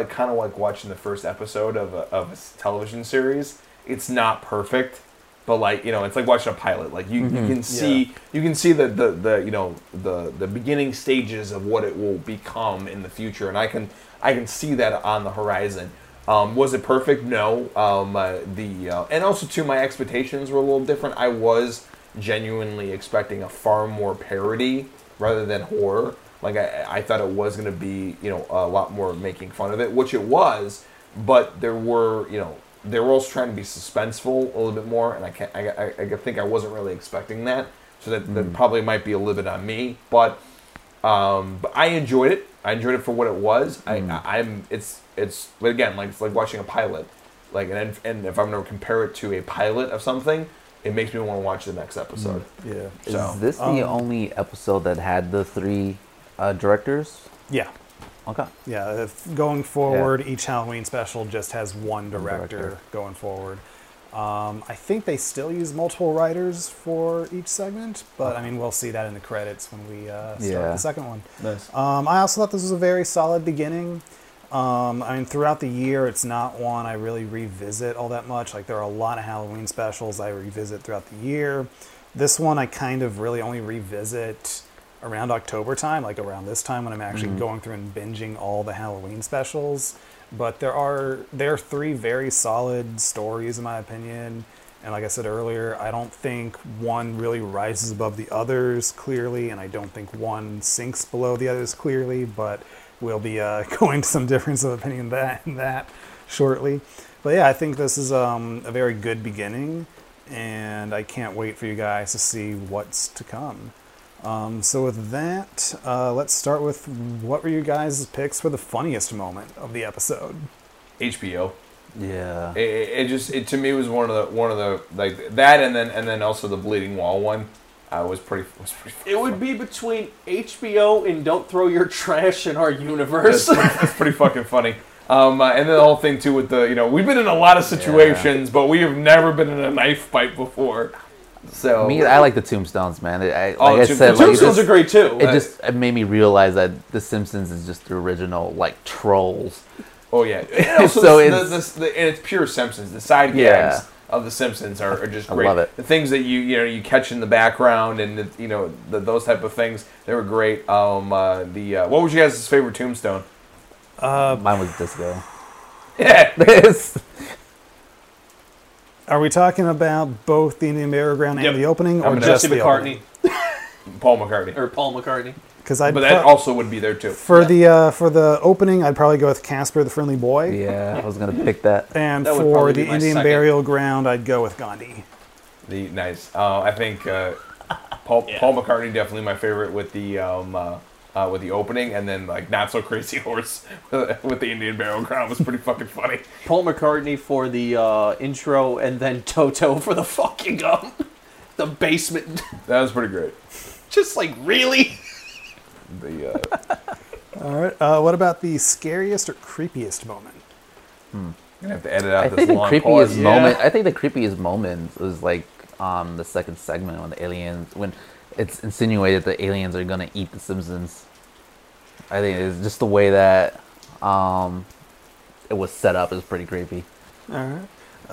kind of like watching the first episode of a television series. It's not perfect, but like, you know, it's like watching a pilot. Like you can see the beginning stages of what it will become in the future, and I can see that on the horizon. Was it perfect? No. And also too, my expectations were a little different. I was genuinely expecting a far more parody rather than horror. Like I thought it was going to be, you know, a lot more making fun of it, which it was. But they were also trying to be suspenseful a little bit more, and I think I wasn't really expecting that. So that probably might be a little bit on me. But I enjoyed it. I enjoyed it for what it was. It's like watching a pilot. Like and if I'm going to compare it to a pilot of something, it makes me want to watch the next episode. Yeah. So, is this the only episode that had the three directors? Yeah. Okay. Yeah. Going forward, each Halloween special just has one director going forward. I think they still use multiple writers for each segment, but I mean, we'll see that in the credits when we start the second one. Nice. I also thought this was a very solid beginning. I mean, throughout the year, it's not one I really revisit all that much. Like, there are a lot of Halloween specials I revisit throughout the year. This one I kind of really only revisit around October time, like around this time when I'm actually going through and binging all the Halloween specials. But there are three very solid stories, in my opinion. And like I said earlier, I don't think one really rises above the others, clearly. And I don't think one sinks below the others, clearly. But we'll be going to some difference of opinion that shortly. But yeah, I think this is a very good beginning, and I can't wait for you guys to see what's to come. So with that, let's start with what were you guys' picks for the funniest moment of the episode? HBO. Yeah. It to me was one of the like that, and then also the Bleeding Wall one. Was pretty fun. It would be between HBO and Don't Throw Your Trash in Our Universe. That's pretty fucking funny. And then the whole thing, too, with the, you know, we've been in a lot of situations, but we have never been in a knife fight before. So me, I like the tombstones, man. The tombstones are great, too. It made me realize that The Simpsons is just the original, like, trolls. Oh, yeah. And also so it's pure Simpsons. The side gags of The Simpsons are just great. I love it. The things that you catch in the background and those type of things, they were great. What was you guys' favorite tombstone? Mine was Disco. Yeah. Are we talking about both the Indian Burial Ground and the opening, or just the McCartney? Paul McCartney. But that also would be there too. For the opening, I'd probably go with Casper the Friendly Boy. Yeah, I was gonna pick that. And that for the Indian Burial Ground, I'd go with Gandhi. Nice. I think Paul McCartney definitely my favorite with the opening, and then like Not So Crazy Horse with the Indian Burial Ground was pretty fucking funny. Paul McCartney for the intro, and then Toto for the fucking the basement. That was pretty great. Just like really. All right. What about the scariest or creepiest moment? I'm gonna have to edit out this long pause. I think the creepiest moment was like the second segment when it's insinuated the aliens are gonna eat the Simpsons. I think it's just the way that it was set up is pretty creepy. All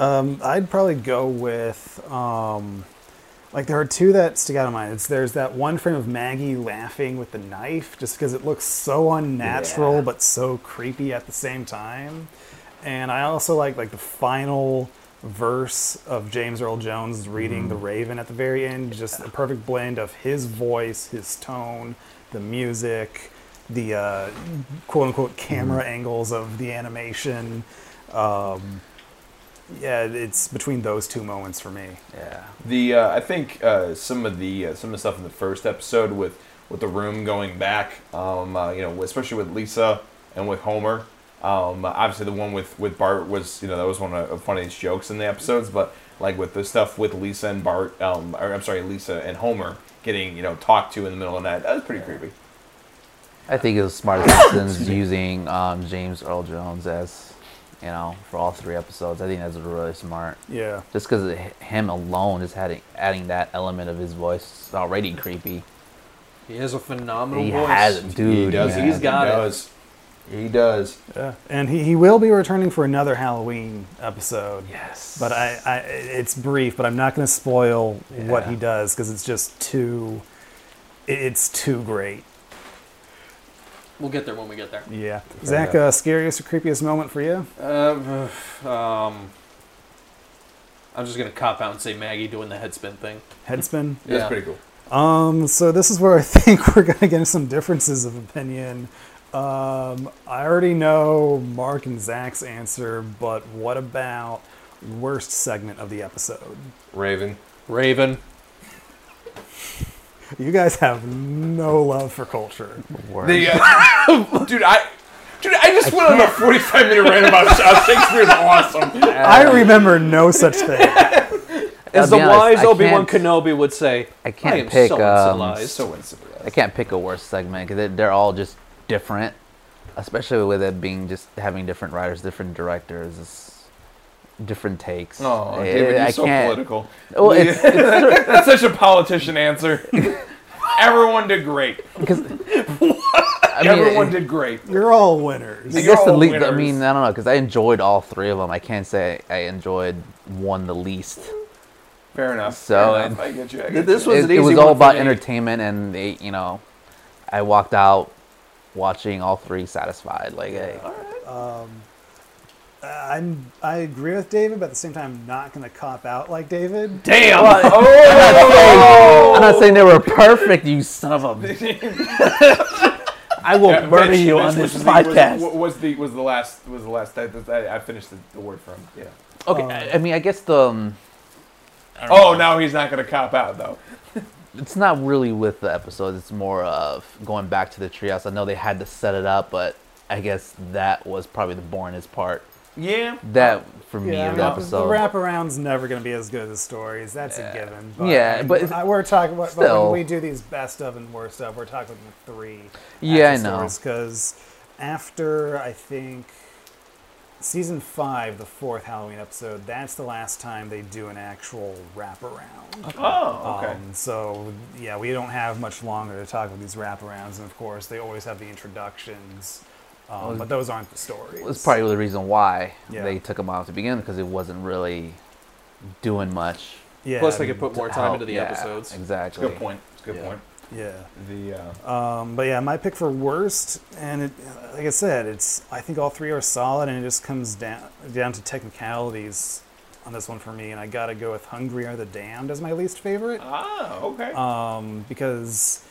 right. I'd probably go with. Like, there are two that stick out of mine. There's that one frame of Maggie laughing with the knife, just because it looks so unnatural, but so creepy at the same time. And I also like the final verse of James Earl Jones reading The Raven at the very end. Just a perfect blend of his voice, his tone, the music, the quote-unquote camera angles of the animation. Yeah, it's between those two moments for me. Yeah. I think some of the stuff in the first episode with the room going back, especially with Lisa and with Homer, Obviously, the one with Bart was, you know, that was one of the funniest jokes in the episodes. But like with the stuff with Lisa and Bart, or I'm sorry, Lisa and Homer getting, you know, talked to in the middle of the night, that was pretty creepy. I think it was smart since using James Earl Jones as, you know, for all three episodes. I think that's really smart. Yeah. Just because him alone is adding that element of his voice is already creepy. He has a phenomenal voice. He does. Yeah. He's got it. He does. Yeah. And he will be returning for another Halloween episode. Yes. But it's brief, but I'm not going to spoil what he does because it's just too great. We'll get there when we get there. Yeah. Zach, scariest or creepiest moment for you? I'm just going to cop out and say Maggie doing the headspin thing. Headspin? Yeah. That's pretty cool. So this is where I think we're going to get into some differences of opinion. I already know Mark and Zach's answer, but what about worst segment of the episode? Raven. You guys have no love for culture. Dude, I just went on a 45-minute rant about how Shakespeare's awesome. I remember no such thing. As the wise Obi-Wan Kenobi would say, I can't pick a worse segment because they're all just different, especially with it being just having different writers, different directors. Different takes. Oh, David, you're so political. Well, it's that's such a politician answer. Everyone did great. Everyone did great. You're all winners. Winners. I mean, I don't know, because I enjoyed all three of them. I can't say I enjoyed one the least. Fair enough. So fair enough. I get you. This was an easy one. It was all about entertainment, and I walked out watching all three satisfied. Like, hey. All right. I agree with David, but at the same time, I'm not going to cop out like David. Damn! I'm not saying they were perfect, you son of a... I will murder you on this podcast. Was the last? I finished the word for him. Yeah. Okay. I guess the. Now he's not going to cop out though. It's not really with the episode. It's more of going back to the treehouse. I know they had to set it up, but I guess that was probably the boringest part. Yeah. That, for me, of the episode. The wraparound's never going to be as good as the stories. That's a given. But we're talking about when we do these best of and worst of, we're talking the three. Yeah, I know. Because after, I think, season 5, the 4th Halloween episode, that's the last time they do an actual wraparound. Oh, okay. We don't have much longer to talk about these wraparounds. And, of course, they always have the introductions. But those aren't the stories. That's probably the reason why they took them off to begin, because it wasn't really doing much. Yeah, plus, they could put more time into the episodes. Exactly. Good point. Good point. Yeah. My pick for worst, and like I said, I think all three are solid, and it just comes down to technicalities on this one for me, and I gotta go with "Hungry Are the Damned" as my least favorite. Ah, okay. Because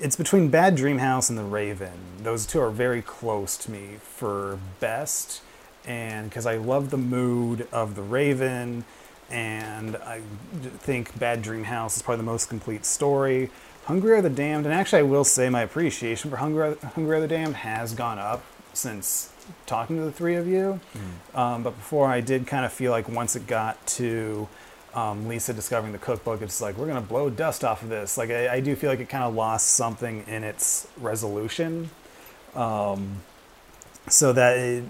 it's between Bad Dream House and The Raven. Those two are very close to me for best, and because I love the mood of The Raven, and I think Bad Dream House is probably the most complete story. Hungry Are the Damned, and actually I will say my appreciation for Hungry Are the Damned has gone up since talking to the three of you. Mm. But before I did kind of feel like once it got to... Lisa discovering the cookbook, it's like, we're going to blow dust off of this. Like, I do feel like it kind of lost something in its resolution. So that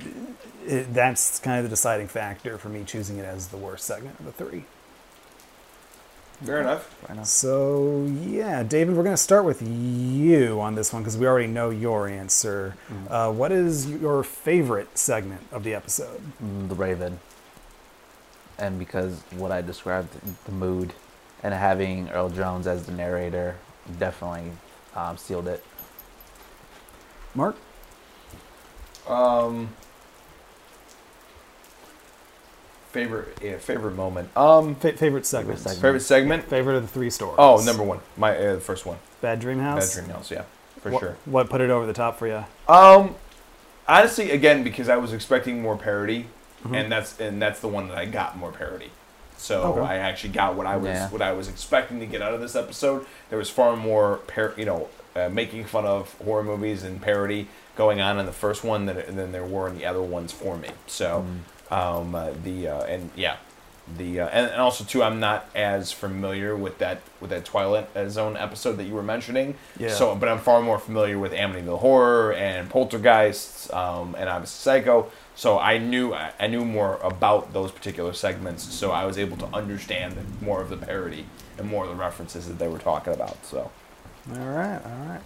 that's kind of the deciding factor for me choosing it as the worst segment of the three. Fair enough. So, David, we're going to start with you on this one because we already know your answer. Mm-hmm. What is your favorite segment of the episode? The Raven. And because what I described, the mood, and having Earl Jones as the narrator definitely sealed it. Mark? Favorite moment. Favorite segment. Favorite of the three stories. Oh, number one. My first one. Bad Dream House? Bad Dream House, yeah. Sure. What put it over the top for you? Honestly, again, because I was expecting more parody. Mm-hmm. And that's the one that I got more parody. So okay. I actually got what I was expecting to get out of this episode. There was far more making fun of horror movies and parody going on in the first one than there were in the other ones for me. So, and also too, I'm not as familiar with that Twilight Zone episode that you were mentioning. Yeah. So, but I'm far more familiar with Amityville Horror and Poltergeist, and obviously Psycho. So I knew more about those particular segments. So I was able to understand more of the parody and more of the references that they were talking about. So, all right.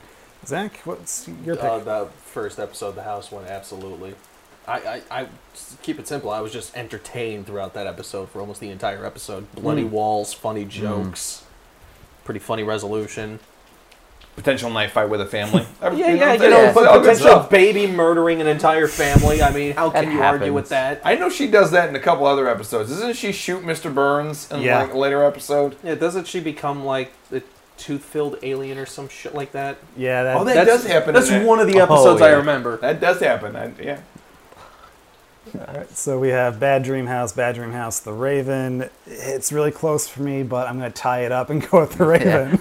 Zach, what's your pick? The first episode, the house one, absolutely. I keep it simple. I was just entertained throughout that episode for almost the entire episode. Bloody walls, funny jokes, pretty funny resolution. Potential knife fight with a family. But potential baby murdering an entire family. I mean, how can you argue with that? I know she does that in a couple other episodes. Doesn't she shoot Mr. Burns in like a later episode? Yeah, doesn't she become like the tooth-filled alien or some shit like that? Yeah, that does happen. That's one of the episodes I remember. That does happen. All right, so we have Bad Dream House, The Raven. It's really close for me, but I'm going to tie it up and go with The Raven.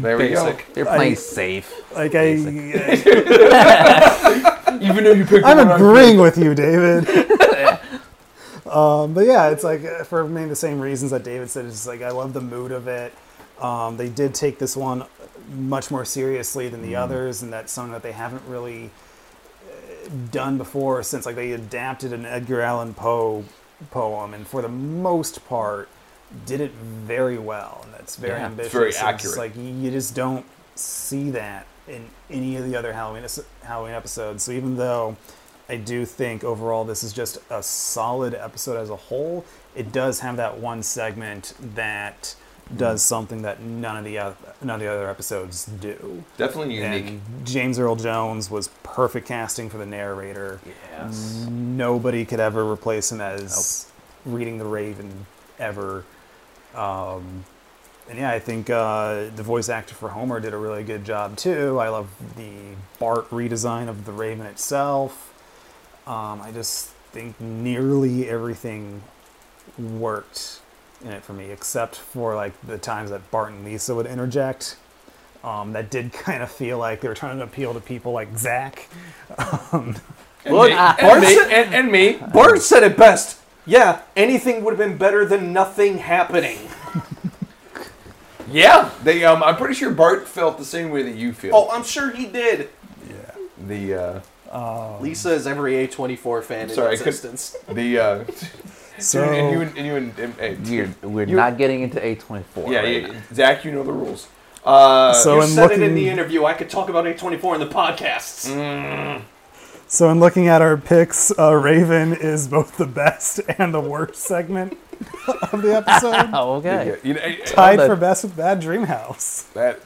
There we go. You're playing safe. Even though you picked I'm agreeing with you, David. But yeah, it's like for many of the same reasons that David said. It's like I love the mood of it. They did take this one much more seriously than the others, and that's something that they haven't really done before, since like they adapted an Edgar Allan Poe poem, and for the most part did it very well, and that's very ambitious. It's very accurate. It's like you just don't see that in any of the other Halloween episodes. So even though I do think overall this is just a solid episode as a whole, it does have that one segment that does something that none of the other episodes do. Definitely unique. And James Earl Jones was perfect casting for the narrator. Yes. Nobody could ever replace him as reading The Raven ever. And yeah, I think the voice actor for Homer did a really good job too. I love the Bart redesign of The Raven itself. I just think nearly everything worked in it for me, except for like the times that Bart and Lisa would interject. That did kind of feel like they were trying to appeal to people like Zach. Bart and me. Bart said it best. Yeah, anything would have been better than nothing happening. I'm pretty sure Bart felt the same way that you feel. Oh, I'm sure he did. Yeah. Lisa is every A24 fan in existence. We're not getting into A24. Yeah, right? Zach, you know the rules. You said it in the interview. I could talk about A24 in the podcasts. So in looking at our picks, Raven is both the best and the worst segment of the episode. Okay. Tied for best with Bad Dream House. That's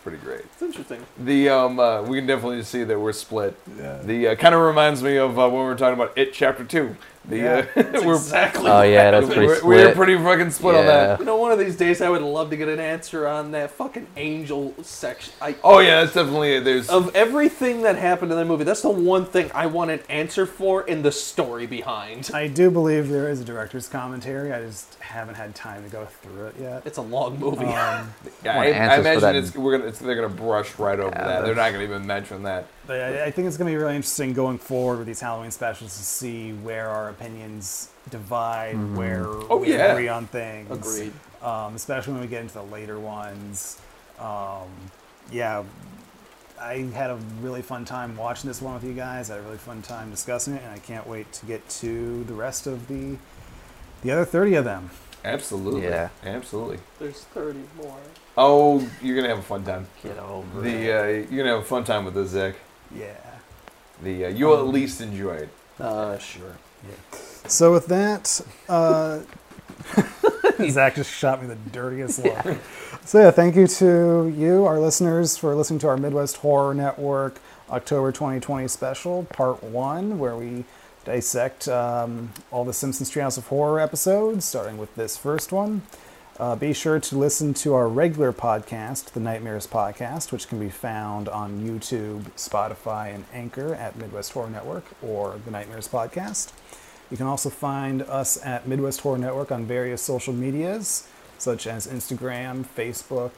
pretty great. It's interesting. We can definitely see that we're split. Yeah. Kind of reminds me of when we were talking about It Chapter 2. That's pretty split. We're pretty fucking split on that. You know, one of these days I would love to get an answer on that fucking angel section. That's definitely it. Of everything that happened in that movie, that's the one thing I want an answer for in the story behind. I do believe there is a director's commentary. I just haven't had time to go through it yet. It's a long movie. I imagine they're gonna brush right over that. They're not gonna even mention that. But I think it's going to be really interesting going forward with these Halloween specials to see where our opinions divide, where we agree on things. Agreed. Especially when we get into the later ones. I had a really fun time watching this one with you guys. I had a really fun time discussing it, and I can't wait to get to the rest of the other 30 of them. Absolutely. Yeah. Absolutely. There's 30 more. Oh, you're going to have a fun time. Get over it. You're going to have a fun time with this, Zach. Yeah. You'll at least enjoy it. Sure. Yeah. So with that, Zach just shot me the dirtiest look. Yeah. So yeah, thank you to you, our listeners, for listening to our Midwest Horror Network October 2020 special, Part 1, where we dissect all the Simpsons Treehouse of Horror episodes, starting with this first one. Be sure to listen to our regular podcast, The Nightmares Podcast, which can be found on YouTube, Spotify, and Anchor at Midwest Horror Network or The Nightmares Podcast. You can also find us at Midwest Horror Network on various social medias, such as Instagram, Facebook,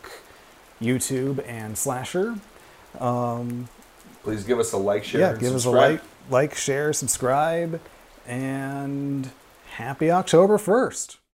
YouTube and Slasher. Please give us a like, share, and give subscribe. Us a like, share, subscribe, and happy October 1st.